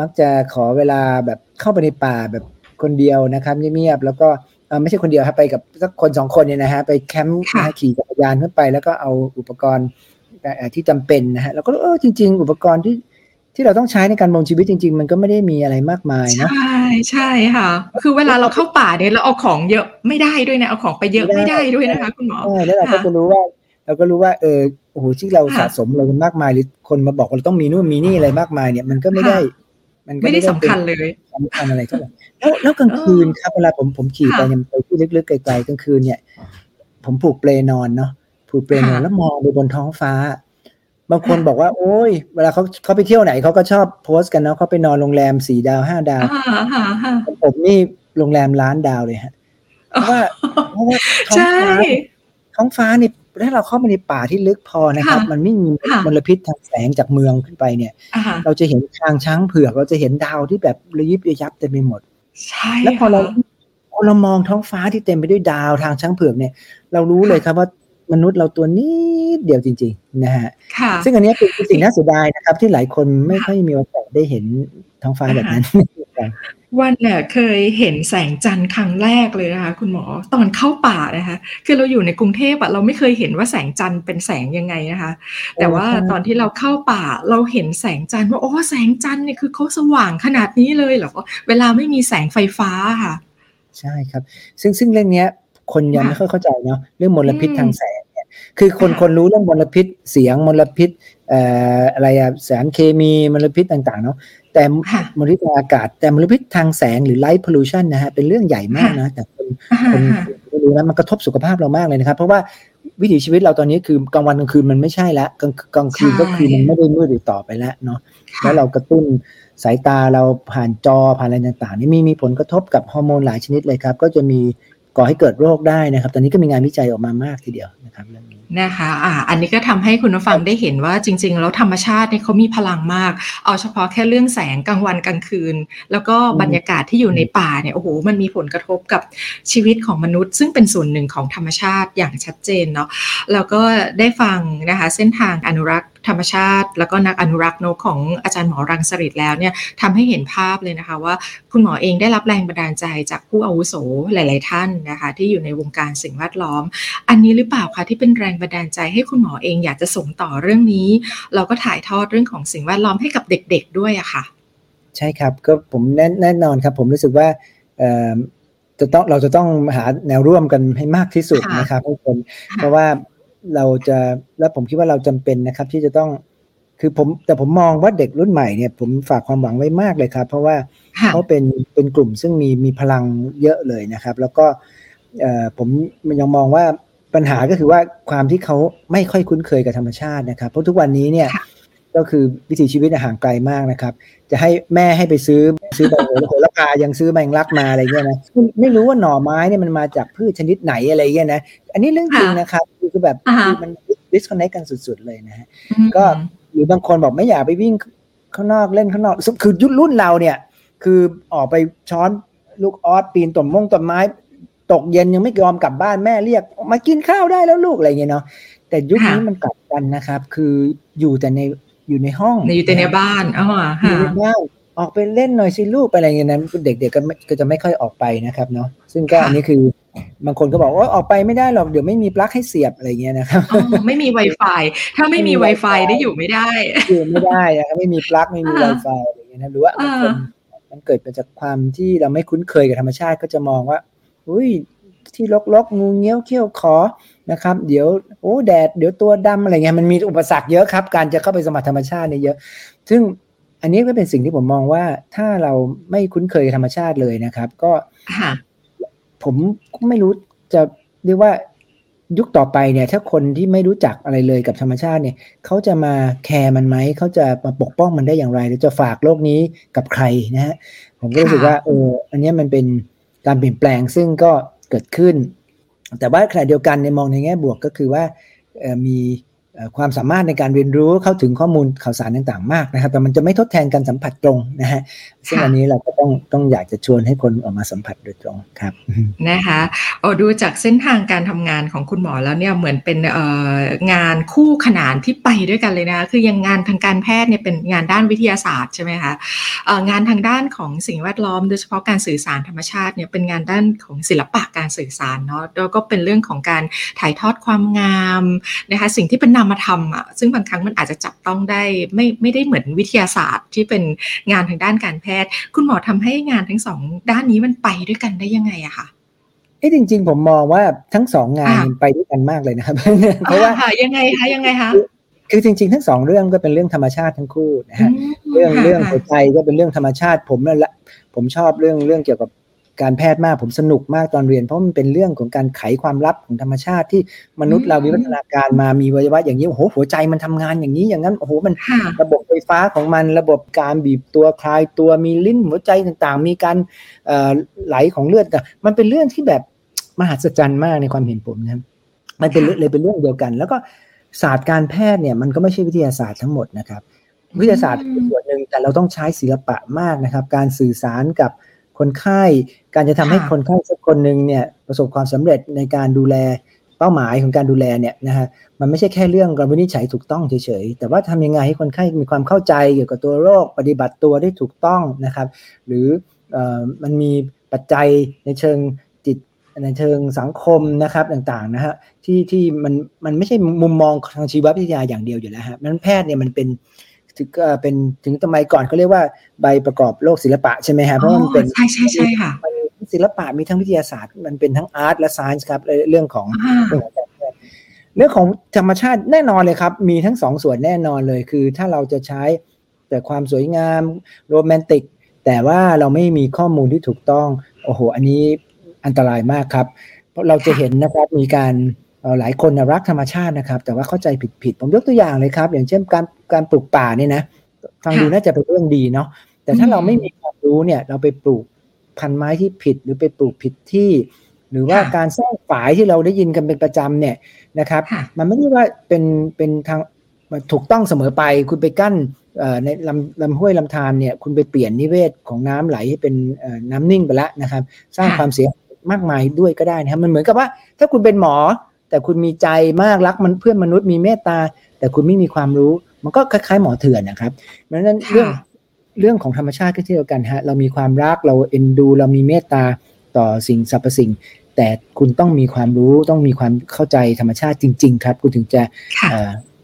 มักจะขอเวลาแบบเข้าไปในป่าแบบคนเดียวนะครับเงียบๆแล้วก็ไม่ใช่คนเดียวครับไปกับสักคนสองคนเนี่ยนะฮะไปแคมป์ขี่จักรยานขึ้นไปแล้วก็เอาอุปกรณ์ที่จำเป็นนะฮะแล้วก็เออจริงๆอุปกรณ์ที่ที่เราต้องใช้ในการดำรงชีวิตจริงๆมันก็ไม่ได้มีอะไรมากมายนะใช่ใช่ค่ะคือเวลาเราเข้าป่าเนี่ยเราเอาของเยอะไม่ได้ด้วยนะเอาของไปเยอะไม่ได้ด้วยนะคะคุณหมอแล้วเราก็จะรู้ว่าเราก็รู้ว่าเออโอ้โหที่เราสะสมอะไรมากมายหรือคนมาบอกว่าเราต้องมีนู่นมีนี่อะไรมากมายเนี่ยมันก็ไม่ได้มันไม่ได้สำคัญเลยสำคัญอะไรเท่าไหร่แล้วแล้วกลางคืนครับเวลาผมผมขี่ไปเนี่ยไปที่ลึกๆไกลๆกลางคืนเนี่ยผมผูกเปลนอนเนาะผูกเปลนอนแล้วมองไปบนท้องฟ้าบางคนบอกว่าโอ้ยเวลาเขาเขาไปเที่ยวไหนเขาก็ชอบโพสต์กันเนาะเขาไปนอนโรงแรมสี่ดาวห้าดาวผมนี่โรงแรมล้านดาวเลยฮะเพราะว่าเพราะว่าท้องฟ้าท้องฟ้าเนี่ยถ้าเราเข้าไปในป่าที่ลึกพอนะครับมันไม่มีมลพิษทางแสงจากเมืองขึ้นไปเนี่ยเราจะเห็นทางช้างเผือกเราจะเห็นดาวที่แบบระยิบระยับเต็มไปหมดใช่แล้วพอเราพอเรามองท้องฟ้าที่เต็มไปด้วยดาวทางช้างเผือกเนี่ยเรารู้เลยครับว่ามนุษย์เราตัวนิดเดียวจริงๆนะฮะซึ่งอันนี้เป็นสิ่งน่าเสียดายนะครับที่หลายคนไม่ค่อยมีโอกาสได้เห็นท้องฟ้าแบบนั้นวันเนี่ยเคยเห็นแสงจันทร์ครั้งแรกเลยนะคะคุณหมอตอนเข้าป่านะคะคือเราอยู่ในกรุงเทพอะเราไม่เคยเห็นว่าแสงจันทร์เป็นแสงยังไงนะคะแต่ว่าตอนที่เราเข้าป่าเราเห็นแสงจันทร์ว่าโอ้แสงจันทร์เนี่ยคือเขาสว่างขนาดนี้เลยเหรอเวลาไม่มีแสงไฟฟ้าค่ะใช่ครับซึ่งซึ่งเรื่องเนี้ยคนยังไม่ค่อยเข้าใจเนาะเรื่องมลพิษทางแสงเนี่ยคือคนคนรู้เรื่องมลพิษเสียงมลพิษเอ่ออะไรอะสารเคมีมลพิษต่างๆเนาะแต่มลพิษทางอากาศแต่มลพิษทางแสงหรือ light pollution นะฮะเป็นเรื่องใหญ่มากนะแต่คนคนไม่รู้นะมันกระทบสุขภาพเรามากเลยนะครับเพราะว่าวิถีชีวิตเราตอนนี้คือกลางวันกลางคืนมันไม่ใช่ละกลางกลางคืนก็คือมันไม่ได้มืดอีกต่อไปแล้วเนาะแล้วเรากระตุ้นสายตาเราผ่านจอผ่านอะไรต่างๆนี่มีมีผลกระทบกับฮอร์โมนหลายชนิดเลยครับก็จะมีก่อให้เกิดโรคได้นะครับตอนนี้ก็มีงานวิจัยออกมามากทีเดียวนะครับเรื่องนี้นะคะอ่าอันนี้ก็ทำให้คุณผู้ฟังได้เห็นว่าจริงๆแล้วธรรมชาติเนี่ยเขามีพลังมากเอาเฉพาะแค่เรื่องแสงกลางวันกลางคืนแล้วก็บรรยากาศที่อยู่ในป่าเนี่ยโอ้โหมันมีผลกระทบกับชีวิตของมนุษย์ซึ่งเป็นส่วนหนึ่งของธรรมชาติอย่างชัดเจนเนาะแล้วก็ได้ฟังนะคะเส้นทางอนุรักษ์ธรรมชาติแล้วก็นักอนุรักษ์นกของอาจารย์หมอรังสฤษแล้วเนี่ยทำให้เห็นภาพเลยนะคะว่าคุณหมอเองได้รับแรงบันดาลใจจากผู้อาวุโสหลายๆท่านนะคะที่อยู่ในวงการสิ่งแวดล้อมอันนี้หรือเปล่าคะที่เป็นแรงบันดาลใจให้คุณหมอเองอยากจะส่งต่อเรื่องนี้เราก็ถ่ายทอดเรื่องของสิ่งแวดล้อมให้กับเด็กๆด้วยอะค่ะใช่ครับก็ผมแน่แน่นอนครับผมรู้สึกว่าจะต้องเราจะต้องหาแนวร่วมกันให้มากที่สุดนะครับทุกคนเพราะว่าเราจะแล้วผมคิดว่าเราจำเป็นนะครับที่จะต้องคือผมแต่ผมมองว่าเด็กรุ่นใหม่เนี่ยผมฝากความหวังไว้มากเลยครับเพราะว่าเขาเป็นเป็นกลุ่มซึ่งมีมีพลังเยอะเลยนะครับแล้วก็ผมยังมองว่าปัญหาก็คือว่าความที่เขาไม่ค่อยคุ้นเคยกับธรรมชาตินะครับเพราะทุกวันนี้เนี่ยก็คือวิถีชีวิตห่างไกลมากนะครับจะให้แม่ให้ไปซื้อซื้อใบโหระพายังซื้อแมงลักมาอะไรเงี้ยนะไม่รู้ว่าหน่อไม้เนี่ยมันมาจากพืชชนิดไหนอะไรเงี้ยนะอันนี้เรื่องจริงนะครับคือแบบมัน disconnect กันสุดๆเลยนะฮะก็หรือบางคนบอกไม่อยากไปวิ่งข้างนอกเล่นข้างนอกคือยุครุ่นเราเนี่ยคือออกไปช้อนลูกออสปีนต้นมงต้นไม้ตกเย็นยังไม่ยอมกลับบ้านแม่เรียกมากินข้าวได้แล้วลูกอะไรเงี้ยเนาะแต่ยุคนี้มันกลับกันนะครับคืออยู่แต่ในอยู่ในห้องอยู่แต่ในบ้านอ๋อค่ะอยู่ในบ้านออกไปเล่นหน่อยสิลูกไปอะไรเงี้ยนะเด็กๆก็ก็จะไม่ค่อยออกไปนะครับเนาะซึ่งก็อันนี้คือบางคนก็บอกว่าออกไปไม่ได้หรอกเดี๋ยวไม่มีปลั๊กให้เสียบอะไรเงี้ยนะครับอ๋อไม่มี Wi-Fi ถ้าไม่มี Wi-Fi ได้อยู่ไม่ได้อยู่ไม่ได้อะไม่มีปลั๊กไม่มี Wi-Fi อะไรเงี้ยนะหรือว่ามันเกิดมาจากความที่เราไม่คุ้นเคยกับธรรมชาติก็จะมองว่าอุ้ยที่รกๆงูเงี้ยวเขี้ยวขอนะครับเดี๋ยวโอ้แดดเดี๋ยวตัวดำอะไรเงี้ยมันมีอุปสรรคเยอะครับการจะเข้าไปสมัครธรรมชาติเนี่ยเยอะซึ่งอันนี้ก็เป็นสิ่งที่ผมมองว่าถ้าเราไม่คุ้นเคยธรรมชาติเลยนะครับก็ผมไม่รู้จะเรียกว่า ยุคต่อไปเนี่ยถ้าคนที่ไม่รู้จักอะไรเลยกับธรรมชาติเนี่ยเขาจะมาแคร์มันไหมเขาจะมาปกป้องมันได้อย่างไรหรือจะฝากโลกนี้กับใครนะฮะผมก็รู้สึกว่าเอออันนี้มันเป็นการเปลี่ยนแปลงซึ่งก็เกิดขึ้นแต่ว่าขณะเดียวกันในมองในแง่บวกก็คือว่ามีความสามารถในการเรียนรู้เข้าถึงข้อมูลข่าวสารต่างๆมากนะครับแต่มันจะไม่ทดแทนการสัมผัสตรงนะฮะซึ่งอันนี้เราก็ต้องต้องอยากจะชวนให้คนออกมาสัมผัสโดยตรงครับนะคะโอ้ดูจากเส้นทางการทำงานของคุณหมอแล้วเนี่ยเหมือนเป็นเอ่องานคู่ขนานที่ไปด้วยกันเลยนะคือยังงานทางการแพทย์เนี่ยเป็นงานด้านวิทยาศาสตร์ใช่ไหมคะเอ่องานทางด้านของสิ่งแวดล้อมโดยเฉพาะการสื่อสารธรรมชาติเนี่ยเป็นงานด้านของศิลปะการสื่อสารเนาะแล้วก็เป็นเรื่องของการถ่ายทอดความงามนะคะสิ่งที่เป็นนำมาทำอ่ะซึ่งบางครั้งมันอาจจะจับต้องได้ไม่ไม่ได้เหมือนวิทยาศาสตร์ที่เป็นงานทางด้านการแพทย์คุณหมอทำให้งานทั้งสองด้านนี้มันไปด้วยกันได้ยังไงอะคะเอ๊ะจริงๆผมมองว่าทั้งสองงานมันไปด้วยกันมากเลยนะครับ เพราะว่ายังไงคะยังไงคะคือจริงๆทั้งสองเรื่องก็เป็นเรื่องธรรมชาติทั้งคู่นะฮะเรื่องเรื่องหัวใจก็เป็นเรื่องธรรมชาติผมนั่นแหละผมชอบเรื่องเรื่องเกี่ยวกับการแพทย์มากผมสนุกมากตอนเรียนเพราะมันเป็นเรื่องของการไขความลับของธรรมชาติที่มนุษย์เราวิวัฒนาการมามีวัยวะอย่างนี้โอ้โหหัวใจมันทำงานอย่างนี้อย่างนั้นโอ้โหมันระบบไฟฟ้าของมันระบบการบีบตัวคลายตัวมีลิ้นหัวใจต่างๆมีการไหลของเลือดแต่มันเป็นเรื่องที่แบบมหัศจรรย์มากในความเห็นผมนะมันเป็นเลยเป็นเรื่องเดียวกันแล้วก็ศาสตร์การแพทย์เนี่ยมันก็ไม่ใช่วิทยาศาสตร์ทั้งหมดนะครับวิทยาศาสตร์เป็นส่วนหนึ่งแต่เราต้องใช้ศิลปะมากนะครับการสื่อสารกับคนไข้การจะทำให้คนไข้สักคนหนึ่งเนี่ยประสบความสำเร็จในการดูแลเป้าหมายของการดูแลเนี่ยนะฮะมันไม่ใช่แค่เรื่องการวินิจฉัยถูกต้องเฉยๆแต่ว่าทำยังไงให้คนไข้มีความเข้าใจเกี่ยวกับตัวโรคปฏิบัติตัวได้ถูกต้องนะครับหรือเอ่อมันมีปัจจัยในเชิงจิตในเชิงสังคมนะครับต่างๆนะฮะที่ที่มันมันไม่ใช่มุมมองทางชีววิทยาอย่างเดียวอยู่แล้วฮะนั้นแพทย์เนี่ยมันเป็นถึงก็เป็นถึงสมัยก่อนเขาเรียกว่าใบประกอบโลกศิลปะใช่ไหมฮะเพราะมันเป็นใช่ใช่ใช่ค่ะศิลปะมีทั้งวิทยาศาสตร์มันเป็นทั้งอาร์ตและไซน์ครับเรื่องของเรื่องของเรื่องของธรรมชาติแน่นอนเลยครับมีทั้งสองส่วนแน่นอนเลยคือถ้าเราจะใช้แต่ความสวยงามโรแมนติกแต่ว่าเราไม่มีข้อมูลที่ถูกต้องโอ้โหอันนี้อันตรายมากครับเพราะเราจะเห็นนะครับมีการหลายคนรักธรรมชาตินะครับแต่ว่าเข้าใจผิดๆผมยกตัวอย่างเลยครับอย่างเช่นการการปลูกป่าเนี่ยนะฟังดูน่าจะเป็นเรื่องดีเนาะแต่ถ้าเราไม่มีความรู้เนี่ยเราไปปลูกพันไม้ที่ผิดหรือไปปลูกผิดที่หรือว่าการสร้างฝายที่เราได้ยินกันเป็นประจำเนี่ยนะครับมันไม่ได้ว่าเป็นเป็นทางถูกต้องเสมอไปคุณไปกั้นในลำลำห้วยลำธารเนี่ยคุณไปเปลี่ยนนิเวศของน้ำไหลให้เป็นน้ำนิ่งไปแล้วนะครับสร้างความเสียหายมากมายด้วยก็ได้นะครับมันเหมือนกับว่าถ้าคุณเป็นหมอแต่คุณมีใจมากรักมันเพื่อนมนุษย์มีเมตตาแต่คุณไม่มีความรู้มันก็คล้ายๆหมอเถื่อนนะครับเพราะฉะนั้นเรื่องเรื่องของธรรมชาติก็เช่นเดียวกันฮะเรามีความรักเราเอ็นดูเรามีเมตตาต่อสิ่งสรรพสิ่งแต่คุณต้องมีความรู้ต้องมีความเข้าใจธรรมชาติจริงๆครับคุณถึงจะ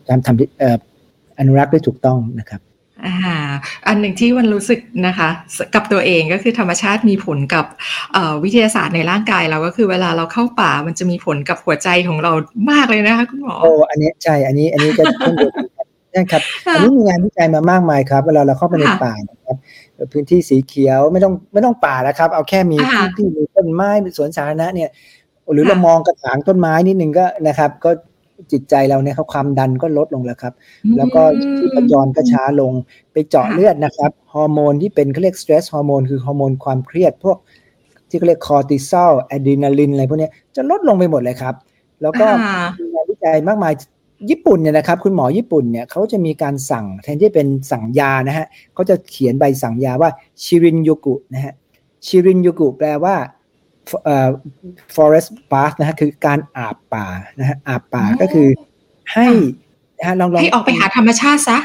ทำทำอนุรักษ์ได้ถูกต้องนะครับอ่าอันหนึ่งที่วันรู้สึกนะคะกับตัวเองก็คือธรรมชาติมีผลกับวิทยาศาสตร์ในร่างกายเราก็คือเวลาเราเข้าป่ามันจะมีผลกับหัวใจของเรามากเลยนะคะคุณหมอโอ้อันนี้ใช่อันนี้อันนี้ก็ต้องดูนะครับอันนี้มีงานวิจัยมามากมายครับเวลาเราเข้าไปในป่านะครับพื้นที่สีเขียวไม่ต้องไม่ต้องป่าแล้วครับเอาแค่มีพื้นที่มีต้นไม้มีสวนสาธารณะเนี่ยหรือเรามองกระถางต้นไม้นิดนึงก็นะครับก็จิตใจเราเนี่ยความดันก็ลดลงแล้วครับแล้วก็ชีพจรก็ช้าลงไปเจาะเลือดนะครับฮอร์โมนที่เป็นเขาเรียกสเตรสฮอร์โมนคือฮอร์โมนความเครียดพวกที่เขาเรียกคอร์ติซอลอะดรีนาลินอะไรพวกนี้จะลดลงไปหมดเลยครับแล้วก็มีงานวิจัยมากมายญี่ปุ่นเนี่ยนะครับคุณหมอญี่ปุ่นเนี่ยเขาจะมีการสั่งแทนที่เป็นสั่งยานะฮะเขาจะเขียนใบสั่งยาว่าชิรินโยกุนะฮะชิรินโยกุแปลว่าเอ่อ forest bath นะฮะคือการอาบป่านะฮะอาบป่าก็คือให้นะฮะลองๆให้ออกไปหาธรรมชาติซะ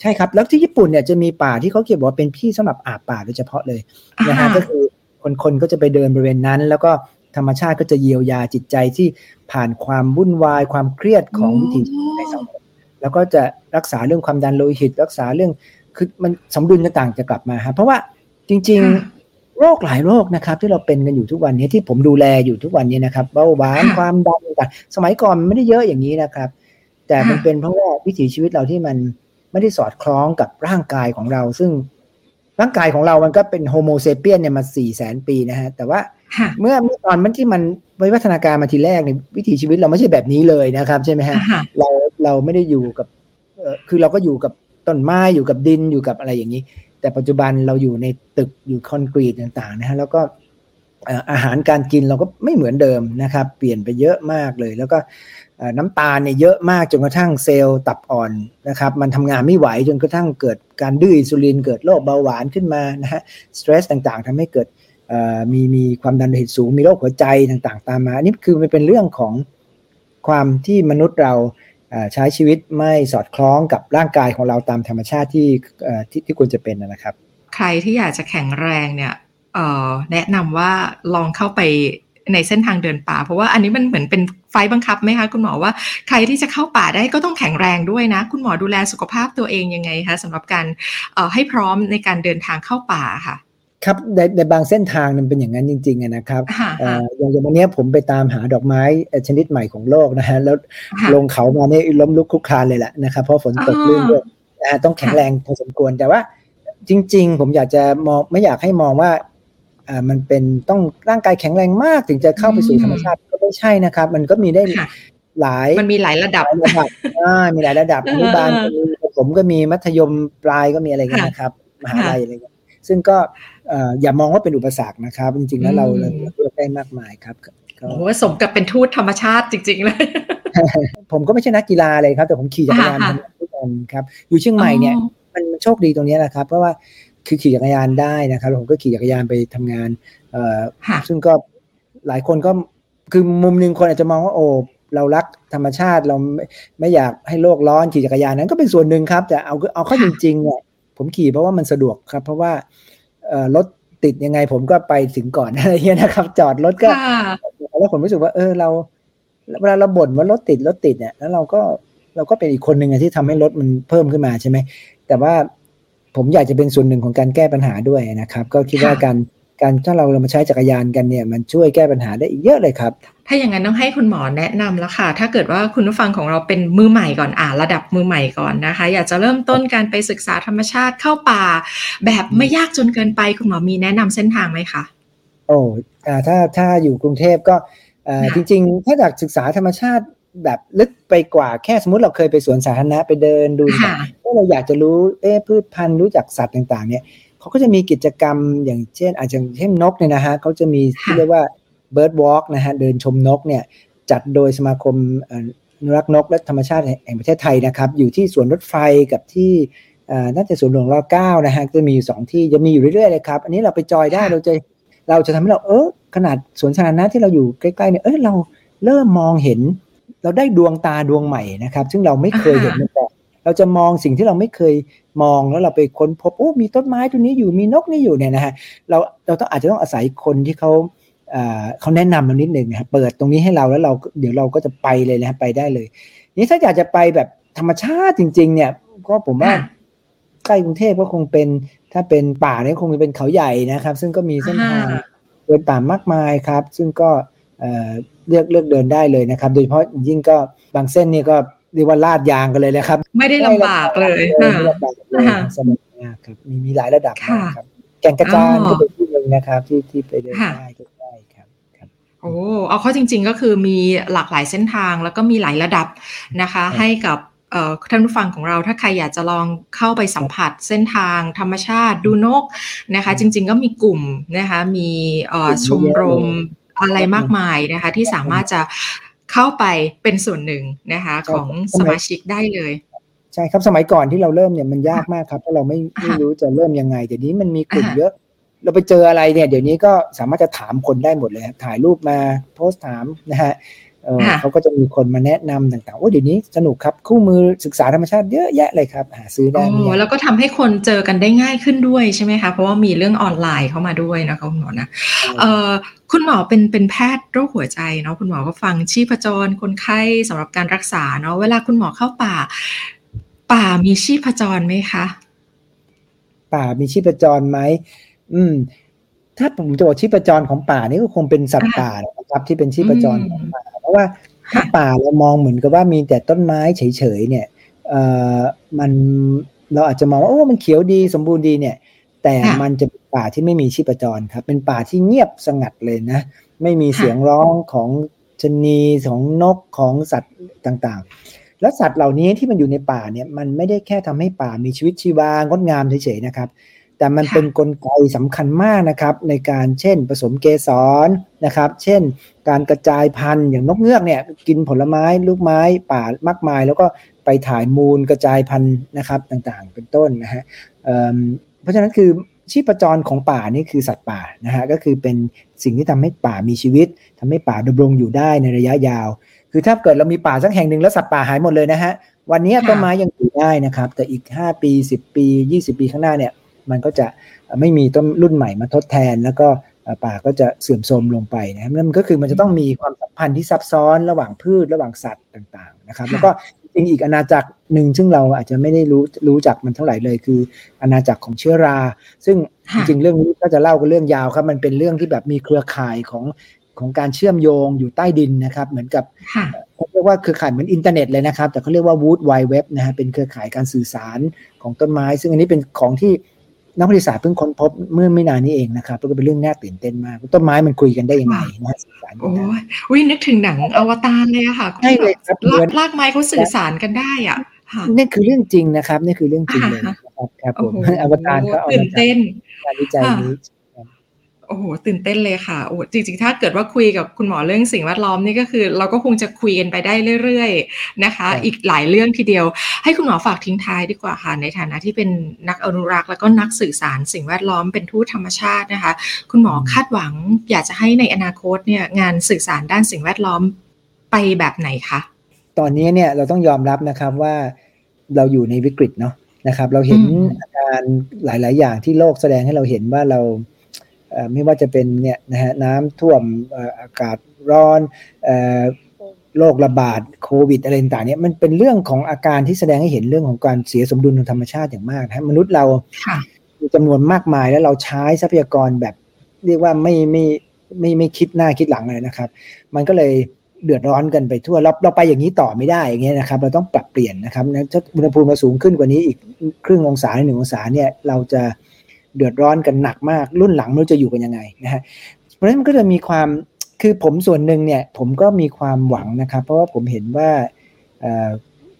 ใช่ครับแล้วที่ญี่ปุ่นเนี่ยจะมีป่าที่เขาเขียนว่าเป็นที่สำหรับอาบป่าโดยเฉพาะเลยนะฮะก็คือคนๆก็จะไปเดินบริเวณนั้นแล้วก็ธรรมชาติก็จะเยียวยาจิตใจที่ผ่านความวุ่นวายความเครียดของวิถีชีวิตในสังคมแล้วก็จะรักษาเรื่องความดันโลหิตรักษาเรื่องคือมันสมดุลต่างๆจะกลับมาฮะเพราะว่าจริงๆโรคหลายโรคนะครับที่เราเป็นกันอยู่ทุกวันนี้ที่ผมดูแลอยู่ทุกวันนี้นะครับเบาหวานความดันต่างสมัยก่อนมันไม่ได้เยอะอย่างนี้นะครับแต่มันเป็นเพราะว่าวิถีชีวิตเราที่มันไม่ได้สอดคล้องกับร่างกายของเราซึ่งร่างกายของเรามันก็เป็นโฮโมเซเปียนเนี่ยมาสี่แสนปีนะฮะแต่ว่า เมื่อตอนมันที่มันวิวัฒนาการมาทีแรกเนี่ยวิถีชีวิตเราไม่ใช่แบบนี้เลยนะครับใช่ไหมฮะเราเราไม่ได้อยู่กับคือเราก็อยู่กับต้นไม้อยู่กับดินอยู่กับอะไรอย่างนี้แต่ปัจจุบันเราอยู่ในตึกอยู่คอนกรีตต่างๆนะฮะแล้วก็อาหารการกินเราก็ไม่เหมือนเดิมนะครับเปลี่ยนไปเยอะมากเลยแล้วก็น้ำตาลเนี่ยเยอะมากจนกระทั่งเซลล์ตับอ่อนนะครับมันทำงานไม่ไหวจนกระทั่งเกิดการดื้ออินซูลินเกิดโรคเบาหวานขึ้นมานะฮะสเตรสต่างๆทำให้เกิดมีมีความดันโลหิตสูงมีโรคหัวใจต่างๆตามมาอันนี้คือมันเป็นเรื่องของความที่มนุษย์เราใช้ชีวิตไม่สอดคล้องกับร่างกายของเราตามธรรมชาติที่ที่ที่ควรจะเป็นนะครับใครที่อยากจะแข็งแรงเนี่ยแนะนำว่าลองเข้าไปในเส้นทางเดินป่าเพราะว่าอันนี้มันเหมือนเป็นไฟบังคับไหมคะคุณหมอว่าใครที่จะเข้าป่าได้ก็ต้องแข็งแรงด้วยนะคุณหมอดูแลสุขภาพตัวเองยังไงคะสำหรับการให้พร้อมในการเดินทางเข้าป่าค่ะครับในในบางเส้นทางมันเป็นอย่างนั้นจริงๆนะครับอย่างอย่างวันนี้ผมไปตามหาดอกไม้ชนิดใหม่ของโลกนะฮะแล้วลงเขามาเนี่ยล้มลุกคลุกคลานเลยแหละนะครับเพราะฝนตกลื่นด้วยต้องแข็งแรงพอสมควรแต่ว่าจริงๆผมอยากจะมองไม่อยากให้มองว่าอ่ามันเป็นต้องร่างกายแข็งแรงมากถึงจะเข้าไปสู่ธรรมชาติก็ไม่ใช่นะครับมันก็มีได้หลายมันมีหลายระดับนะครับอ่ามีหลายระดับอนุบาลก็มีประถมก็มีมัธยมปลายก็มีอะไรกันนะครับมหาลัยอะไรกันซึ่งก็อย่ามองว่าเป็นอุปสรรคนะครับจริงๆแล้วเราเลือกได้มากมายครับโอ้โหสมกับเป็นทูตธรรมชาติจริงๆเลยผมก็ไม่ใช่นักกีฬาเลยครับแต่ผมขี่จักรยานทุกวันครับอยู่เชียงใหม่เนี่ยมันโชคดีตรงนี้แหละครับเพราะว่าคือขี่จักรยานได้นะครับผมก็ขี่จักรยานไปทำงานซึ่งก็หลายคนก็คือมุมนึงคนอาจจะมองว่าโอ้เรารักธรรมชาติเราไม่อยากให้โลกร้อนขี่จักรยานนั้นก็เป็นส่วนหนึ่งครับแต่เอาเอาเข้าจริงๆเนี่ยผมขี่เพราะว่ามันสะดวกครับเพราะว่ารถติดยังไงผมก็ไปถึงก่อนอะไรเงี้ยนะครับจอดรถก็แล้วผมรู้สึกว่าเออเราเวลาเราบ่นว่ารถติดรถติดเนี่ยแล้วเราก็เราก็เป็นอีกคนนึงที่ทำให้รถมันเพิ่มขึ้นมาใช่ไหมแต่ว่าผมอยากจะเป็นส่วนหนึ่งของการแก้ปัญหาด้วยนะครับก็คิดว่าการการถ้าเราเรามาใช้จักรยานกันเนี่ยมันช่วยแก้ปัญหาได้อีกเยอะเลยครับถ้าอย่างนั้นต้องให้คุณหมอแนะนำแล้วค่ะถ้าเกิดว่าคุณผู้ฟังของเราเป็นมือใหม่ก่อนอ่าระดับมือใหม่ก่อนนะคะอยากจะเริ่มต้นการไปศึกษาธรรมชาติเข้าป่าแบบไม่ยากจนเกินไปคุณหมอมีแนะนำเส้นทางไหมคะโอ้อ่าถ้าถ้าอยู่กรุงเทพก็อ่าจริงๆถ้าอยากศึกษาธรรมชาติแบบลึกไปกว่าแค่สมมติเราเคยไปสวนสาธารณะไปเดินดูถ้าเราอยากจะรู้เอ๊ะพืชพันธุ์รู้จักสัตว์ต่างๆเนี่ยเขาก็จะมีกิจกรรมอย่างเช่นอาจจะเช่นนกเนี่ยนะฮะเขาจะมีที่เรียกว่า bird walk นะฮะเดินชมนกเนี่ยจัดโดยสมาคมอนุรักษ์นกและธรรมชาติแห่งประเทศไทยนะครับอยู่ที่สวนรถไฟกับที่น่าจะสวนหลวงรเก้านะฮะจะมีอยู่สองที่จะมีอยู่เรื่อยๆเลยครับอันนี้เราไปจอยได้เราจะเราจะทำให้เราเออขนาดสวนสาธารณะที่เราอยู่ใกล้ๆเนี่ยเออเราเริ่มมองเห็นเราได้ดวงตาดวงใหม่นะครับซึ่งเราไม่เคยเห็นมาก่อนเราจะมองสิ่งที่เราไม่เคยมองแล้วเราไปค้นพบโอ้มีต้นไม้ตัวนี้อยู่มีนกนี่อยู่เนี่ยนะฮะเราเราต้องอาจจะต้องอาศัยคนที่เขาเอ่อเขาแนะนำเรานิดนึงนะเปิดตรงนี้ให้เราแล้วเราเดี๋ยวเราก็จะไปเลยนะไปได้เลยนี่ถ้าอยากจะไปแบบธรรมชาติจริงๆเนี่ยก็ผมว่าใกล้กรุงเทพก็คงเป็นถ้าเป็นป่าเนี่ยคงจะเป็นเขาใหญ่นะครับซึ่งก็มีเส้นทางเดินป่ามากมายครับซึ่งก็เอ่อเลือกเลือกเดินได้เลยนะครับโดยเฉพาะยิ่งก็บางเส้นนี่ก็เรียกว่าลาดยางกันเลยนะครับไม่ได้ลำบากเลยค่ะสมัยนี้ครับมีมีหลายระดับนะครับแก่งกระจานก็เป็นที่นึงนะครับที่ที่ไปเดินได้ก็ได้ครับครับโอ้เอาเข้าจริงๆก็คือมีหลากหลายเส้นทางแล้วก็มีหลายระดับนะคะให้กับท่านผู้ฟังของเราถ้าใครอยากจะลองเข้าไปสัมผัสเส้นทางธรรมชาติดูนกนะคะจริงๆก็มีกลุ่มนะคะมีชมรมอะไรมากมายนะคะที่สามารถจะเข้าไปเป็นส่วนหนึ่งนะคะของสมาชิกได้เลยใช่ครับสมัยก่อนที่เราเริ่มเนี่ยมันยากมากครับเพราะเราไม่ไม่รู้จะเริ่มยังไงเดี๋ยวนี้มันมีกลุ่มเยอะเราไปเจออะไรเนี่ยเดี๋ยวนี้ก็สามารถจะถามคนได้หมดเลยถ่ายรูปมาโพสต์ถามนะฮะเออเขาก็จะมีคนมาแนะนำต่างๆโอ้เดี๋ยวนี้สนุกครับคู่มือศึกษาธรรมชาติเยอะแยะเลยครับหาซื้อได้แล้วก็ทำให้คนเจอกันได้ง่ายขึ้นด้วยใช่ไหมคะเพราะว่ามีเรื่องออนไลน์เข้ามาด้วยนะคะคุณหมอนะเอ่อคุณหมอเป็นเป็นแพทย์โรคหัวใจเนาะคุณหมอก็ฟังชีพจรคนไข้สำหรับการรักษาเนาะเวลาคุณหมอเข้าป่าป่ามีชีพจรไหมคะป่ามีชีพจรไหมอืมถ้าผมจะบอกชีพจรของป่านี่ก็คงเป็นสัตว์ป่านะครับที่เป็นชีพจรของป่าเพราะว่าถ้าป่าเรามองเหมือนกับว่ามีแต่ต้นไม้เฉยๆเนี่ยเอ่อมันเราอาจจะมองว่าโอ้มันเขียวดีสมบูรณ์ดีเนี่ย แต่มันจะเป็นป่าที่ไม่มีชีพจรครับเป็นป่าที่เงียบสงัดเลยนะไม่มีเสียงร้องของชนีของนกของสัตว์ต่างๆแล้วสัตว์เหล่านี้ที่มันอยู่ในป่าเนี่ยมันไม่ได้แค่ทำให้ป่ามีชีวิตชีวางดงามเฉยๆนะครับแต่มันเป็นกลไกสำคัญมากนะครับในการเช่นผสมเกสรนะครับเช่นการกระจายพันธุ์อย่างนกเงือกเนี่ยกินผลไม้ลูกไม้ป่ามากมายแล้วก็ไปถ่ายมูลกระจายพันธุ์นะครับต่างๆเป็นต้นนะฮะ เ, เพราะฉะนั้นคือชีพจรของป่านี่คือสัตว์ป่านะฮะก็คือเป็นสิ่งที่ทำให้ป่ามีชีวิตทำให้ป่าดำรงอยู่ได้ในระยะยาวคือถ้าเกิดเรามีป่าสักแห่งหนึ่งแล้วสัตว์ป่าหายหมดเลยนะฮะวันนี้ต้นไม้ยังอยู่ได้นะครับแต่อีกห้าปีสิบปียี่สิบปีข้างหน้าเนี่ยมันก็จะไม่มีต้นรุ่นใหม่มาทดแทนแล้วก็ป่าก็จะเสื่อมโทรมลงไปนะครับนั่นก็คือมันจะต้องมีความสัมพันธ์ที่ซับซ้อนระหว่างพืชระหว่างสัตว์ต่างๆนะครับแล้วก็จริงอีกอาณาจักรหนึ่งซึ่งเราอาจจะไม่ได้รู้รู้จักมันเท่าไหร่เลยคืออาณาจักรของเชื้อราซึ่งจริงเรื่องนี้ก็จะเล่ากันเรื่องยาวครับมันเป็นเรื่องที่แบบมีเครือข่ายของของการเชื่อมโยงอยู่ใต้ดินนะครับเหมือนกับเขาเรียกว่าเครือข่ายเหมือนอินเทอร์เน็ตเลยนะครับแต่เขาเรียกว่า Wood Wide Web นะฮะเป็นเครือข่ายการสื่อสารของต้นไม้ซึ่งอันนี้เป็นของที่นักวิทยาศาสตร์เพิ่งค้นพบเมื่อไม่นานนี้เองนะครับแล้วก็เป็นเรื่องน่าตื่นเต้นมากต้นไม้มันคุยกันได้ยังไงน่าสื่อสารกันได้โอ้ยนึกถึงหนังอวตารเลยอะค่ะใช่เลยครับลากไม้เขาสื่อสารกันได้อ่ะนี่คือเรื่องจริงนะครับนี่คือเรื่องจริงเลยครับผมอวตารก็ตื่นเต้นการวิจัยนี้โอ้โหตื่นเต้นเลยค่ะโอ้จริงๆถ้าเกิดว่าคุยกับคุณหมอเรื่องสิ่งแวดล้อมนี่ก็คือเราก็คงจะคุยกันไปได้เรื่อยๆนะคะอีกหลายเรื่องทีเดียวให้คุณหมอฝากทิ้งท้ายดีกว่าค่ะในฐานะที่เป็นนักอนุรักษ์แล้วก็นักสื่อสารสิ่งแวดล้อมเป็นทูตธรรมชาตินะคะคุณหมอคาดหวังอยากจะให้ในอนาคตเนี่ยงานสื่อสารด้านสิ่งแวดล้อมไปแบบไหนคะตอนนี้เนี่ยเราต้องยอมรับนะครับว่าเราอยู่ในวิกฤตเนาะนะครับเราเห็นอาการหลายๆอย่างที่โลกแสดงให้เราเห็นว่าเราไม่ว่าจะเป็นเนี่ยนะฮะน้ำท่วมอากาศร้อนโรคระบาดโควิดอะไรต่างๆเนี่ยมันเป็นเรื่องของอาการที่แสดงให้เห็นเรื่องของการเสียสมดุลทางธรรมชาติอย่างมากนะมนุษย์เรามีจำนวนมากมายแล้วเราใช้ทรัพยากรแบบเรียกว่าไม่ไม่ไม่ไม่คิดหน้าคิดหลังเลยนะครับมันก็เลยเดือดร้อนกันไปทั่วเราเราไปอย่างนี้ต่อไม่ได้อย่างเงี้ยนะครับเราต้องปรับเปลี่ยนนะครับถ้าอุณหภูมิเราสูงขึ้นกว่านี้อีกครึ่งองศาหนึ่งองศาเนี่ยเราจะเดือดร้อนกันหนักมากรุ่นหลังไม่รู้จะอยู่กันยังไงนะฮะเพราะฉะนั้นมันก็จะมีความคือผมส่วนหนึ่งเนี่ยผมก็มีความหวังนะครับเพราะว่าผมเห็นว่า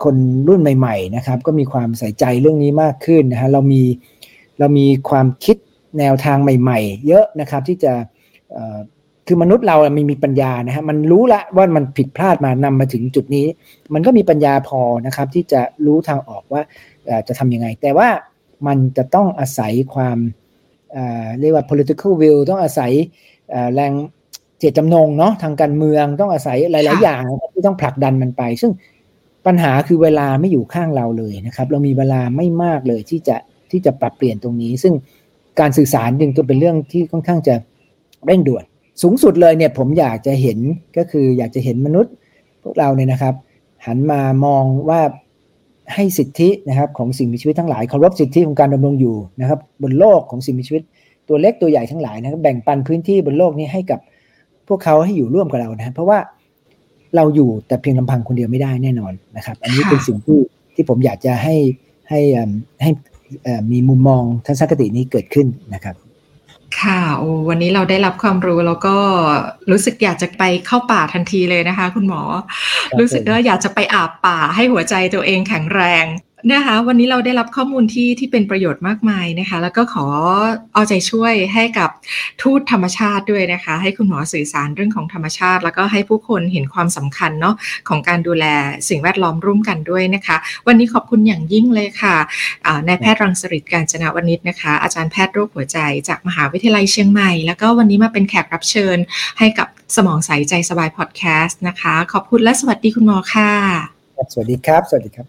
คนรุ่นใหม่ๆนะครับก็มีความใส่ใจเรื่องนี้มากขึ้นนะฮะเรามีเรามีความคิดแนวทางใหม่ๆเยอะนะครับที่จะคือมนุษย์เรามันมีปัญญานะฮะมันรู้ละว่ามันผิดพลาดมานำมาถึงจุดนี้มันก็มีปัญญาพอนะครับที่จะรู้ทางออกว่าจะทำยังไงแต่ว่ามันจะต้องอาศัยความเอ่อเรียกว่า political will ต้องอาศัยเอ่อแรงเจตจำนงเนาะทางการเมืองต้องอาศัยหลายๆอย่างที่ต้องผลักดันมันไปซึ่งปัญหาคือเวลาไม่อยู่ข้างเราเลยนะครับเรามีเวลาไม่มากเลยที่จะที่จะปรับเปลี่ยนตรงนี้ซึ่งการสื่อสารจึงก็เป็นเรื่องที่ค่อนข้างจะเร่งด่วนสูงสุดเลยเนี่ยผมอยากจะเห็นก็คืออยากจะเห็นมนุษย์พวกเราเนี่ยนะครับหันมามองว่าให้สิทธินะครับของสิ่งมีชีวิตทั้งหลายเคารพสิทธิของการดำรงอยู่นะครับบนโลกของสิ่งมีชีวิตตัวเล็กตัวใหญ่ทั้งหลายนะครับแบ่งปันพื้นที่บนโลกนี้ให้กับพวกเขาให้อยู่ร่วมกับเรานะเพราะว่าเราอยู่แต่เพียงลำพังคนเดียวไม่ได้แน่นอนนะครับอันนี้เป็นสิ่งที่ที่ผมอยากจะให้ให้ให้มีมุมมองทัศนคตินี้เกิดขึ้นนะครับค่ะโอ้วันนี้เราได้รับความรู้แล้วก็รู้สึกอยากจะไปเข้าป่าทันทีเลยนะคะคุณหมอรู้สึกว่าอยากจะไปอาบป่าให้หัวใจตัวเองแข็งแรงนะคะวันนี้เราได้รับข้อมูลที่ที่เป็นประโยชน์มากมายนะคะแล้วก็ขอเอาใจช่วยให้กับทูตธรรมชาติด้วยนะคะให้คุณหมอสื่อสารเรื่องของธรรมชาติแล้วก็ให้ผู้คนเห็นความสำคัญเนาะของการดูแลสิ่งแวดล้อมร่วมกันด้วยนะคะวันนี้ขอบคุณอย่างยิ่งเลยค่ะนายแพทย์รังสฤทธิ์ กาญจนวณิชนะคะอาจารย์แพทย์โรคหัวใจจากมหาวิทยาลัยเชียงใหม่แล้วก็วันนี้มาเป็นแขกรับเชิญให้กับสมองใสใจสบายพอดแคสต์นะคะขอบคุณและสวัสดีคุณหมอค่ะสวัสดีครับสวัสดีครับ